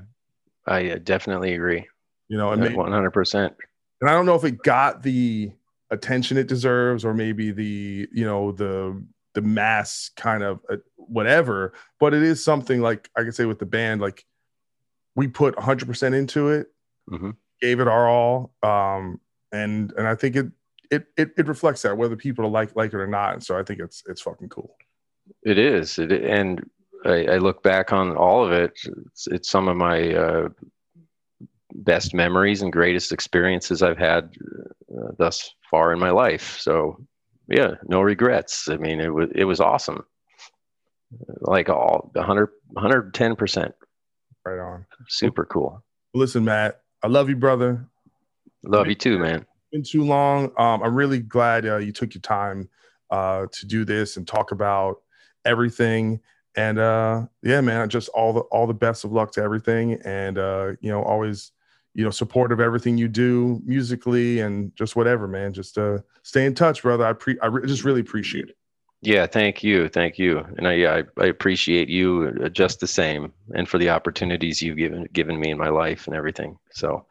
I definitely agree. You know, and 100%. And I don't know if it got the attention it deserves, or maybe the, you know, the mass kind of whatever, but it is something, like I can say with the band, like we put 100% into it, gave it our all, and I think it reflects that, whether people like it or not. And so I think it's fucking cool. It is, and I look back on all of it. It's some of my best memories and greatest experiences I've had thus far in my life. So yeah, no regrets. I mean, it was awesome. Like 110%. Right on. Super cool. Listen, Matt, I love you, brother. Love you too, man. It's been too long. I'm really glad you took your time to do this and talk about everything. And yeah, man, just all the best of luck to everything. And always, support of everything you do musically and just whatever, man. Just stay in touch, brother. I just really appreciate it. Yeah, thank you, and I appreciate you just the same, and for the opportunities you've given me in my life and everything. So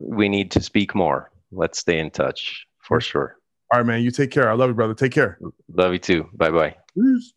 we need to speak more. Let's stay in touch for sure. All right, man. You take care. I love you, brother. Take care. Love you too. Bye bye. Peace.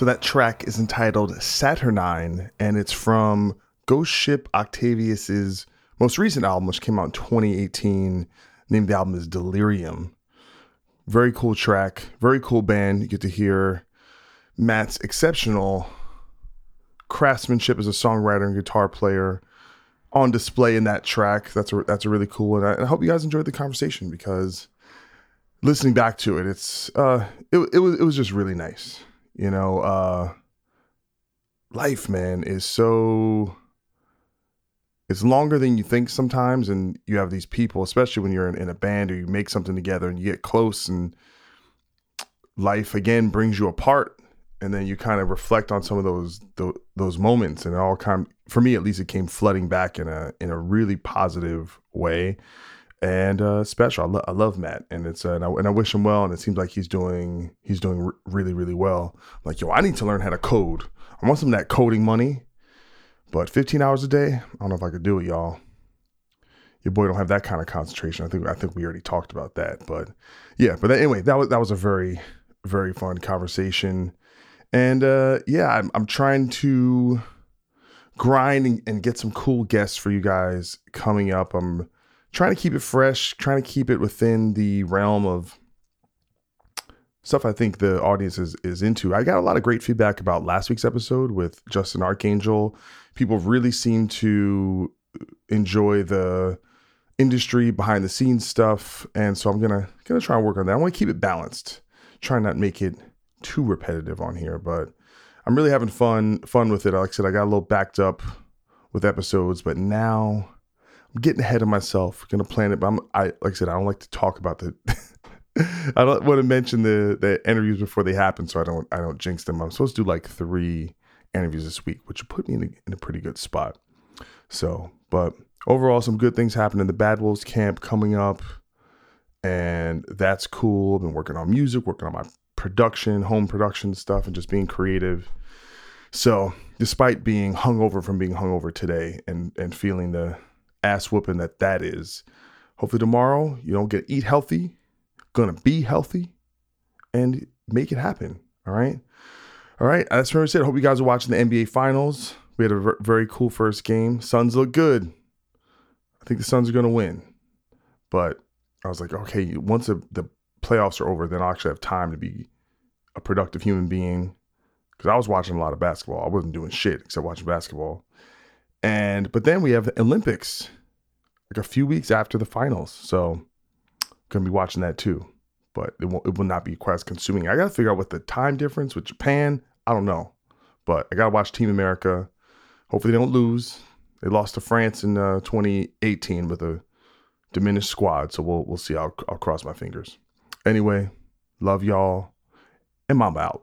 So that track is entitled Saturnine, and it's from Ghost Ship Octavius's most recent album, which came out in 2018. Named the album is Delirium. Very cool track, very cool band. You get to hear Matt's exceptional craftsmanship as a songwriter and guitar player on display in that track. That's a really cool one. And I hope you guys enjoyed the conversation, because listening back to it, it was just really nice. You know, life, man, is so, it's longer than you think sometimes, and you have these people, especially when you're in a band or you make something together and you get close, and life again brings you apart. And then you kind of reflect on some of those moments, and it all kind of, for me at least, it came flooding back in a really positive way, and special. I love Matt, and I wish him well, and it seems like he's doing really, really well. I'm like, yo, I need to learn how to code. I want some of that coding money, but 15 hours a day, I don't know if I could do it, y'all. Your boy don't have that kind of concentration. I think we already talked about that, but yeah. But anyway, that was a very, very fun conversation. And I'm trying to grind and get some cool guests for you guys coming up. I'm trying to keep it fresh, trying to keep it within the realm of stuff I think the audience is into. I got a lot of great feedback about last week's episode with Justin Archangel. People really seem to enjoy the industry behind the scenes stuff, and so I'm gonna try and work on that. I want to keep it balanced, try not make it too repetitive on here, but I'm really having fun with it. Like I said, I got a little backed up with episodes, but now I'm getting ahead of myself. Gonna plan it, but I don't like to talk about the I don't want to mention the interviews before they happen, so I don't jinx them. I'm supposed to do like 3 interviews this week, which would put me in a pretty good spot. So, but overall, some good things happened in the Bad Wolves camp coming up, and that's cool. I've been working on music, working on my production, home production stuff, and just being creative. So despite being hungover from being hungover today and feeling the ass whooping that is, hopefully tomorrow you don't get eat healthy, gonna be healthy, and make it happen. All right, that's what I said. I hope you guys are watching the NBA finals. We had a very cool first game. Suns look good. I think the Suns are gonna win, but I was like, okay, once the playoffs are over, then I'll actually have time to be a productive human being, because I was watching a lot of basketball. I wasn't doing shit except watching basketball. But then we have the Olympics like a few weeks after the finals, so gonna be watching that too, but it will not be quite as consuming. I gotta figure out what the time difference with Japan, I don't know, but I gotta watch Team America. Hopefully they don't lose. They lost to France in 2018 with a diminished squad, so we'll see. I'll cross my fingers. Anyway, love y'all, and Mamba out.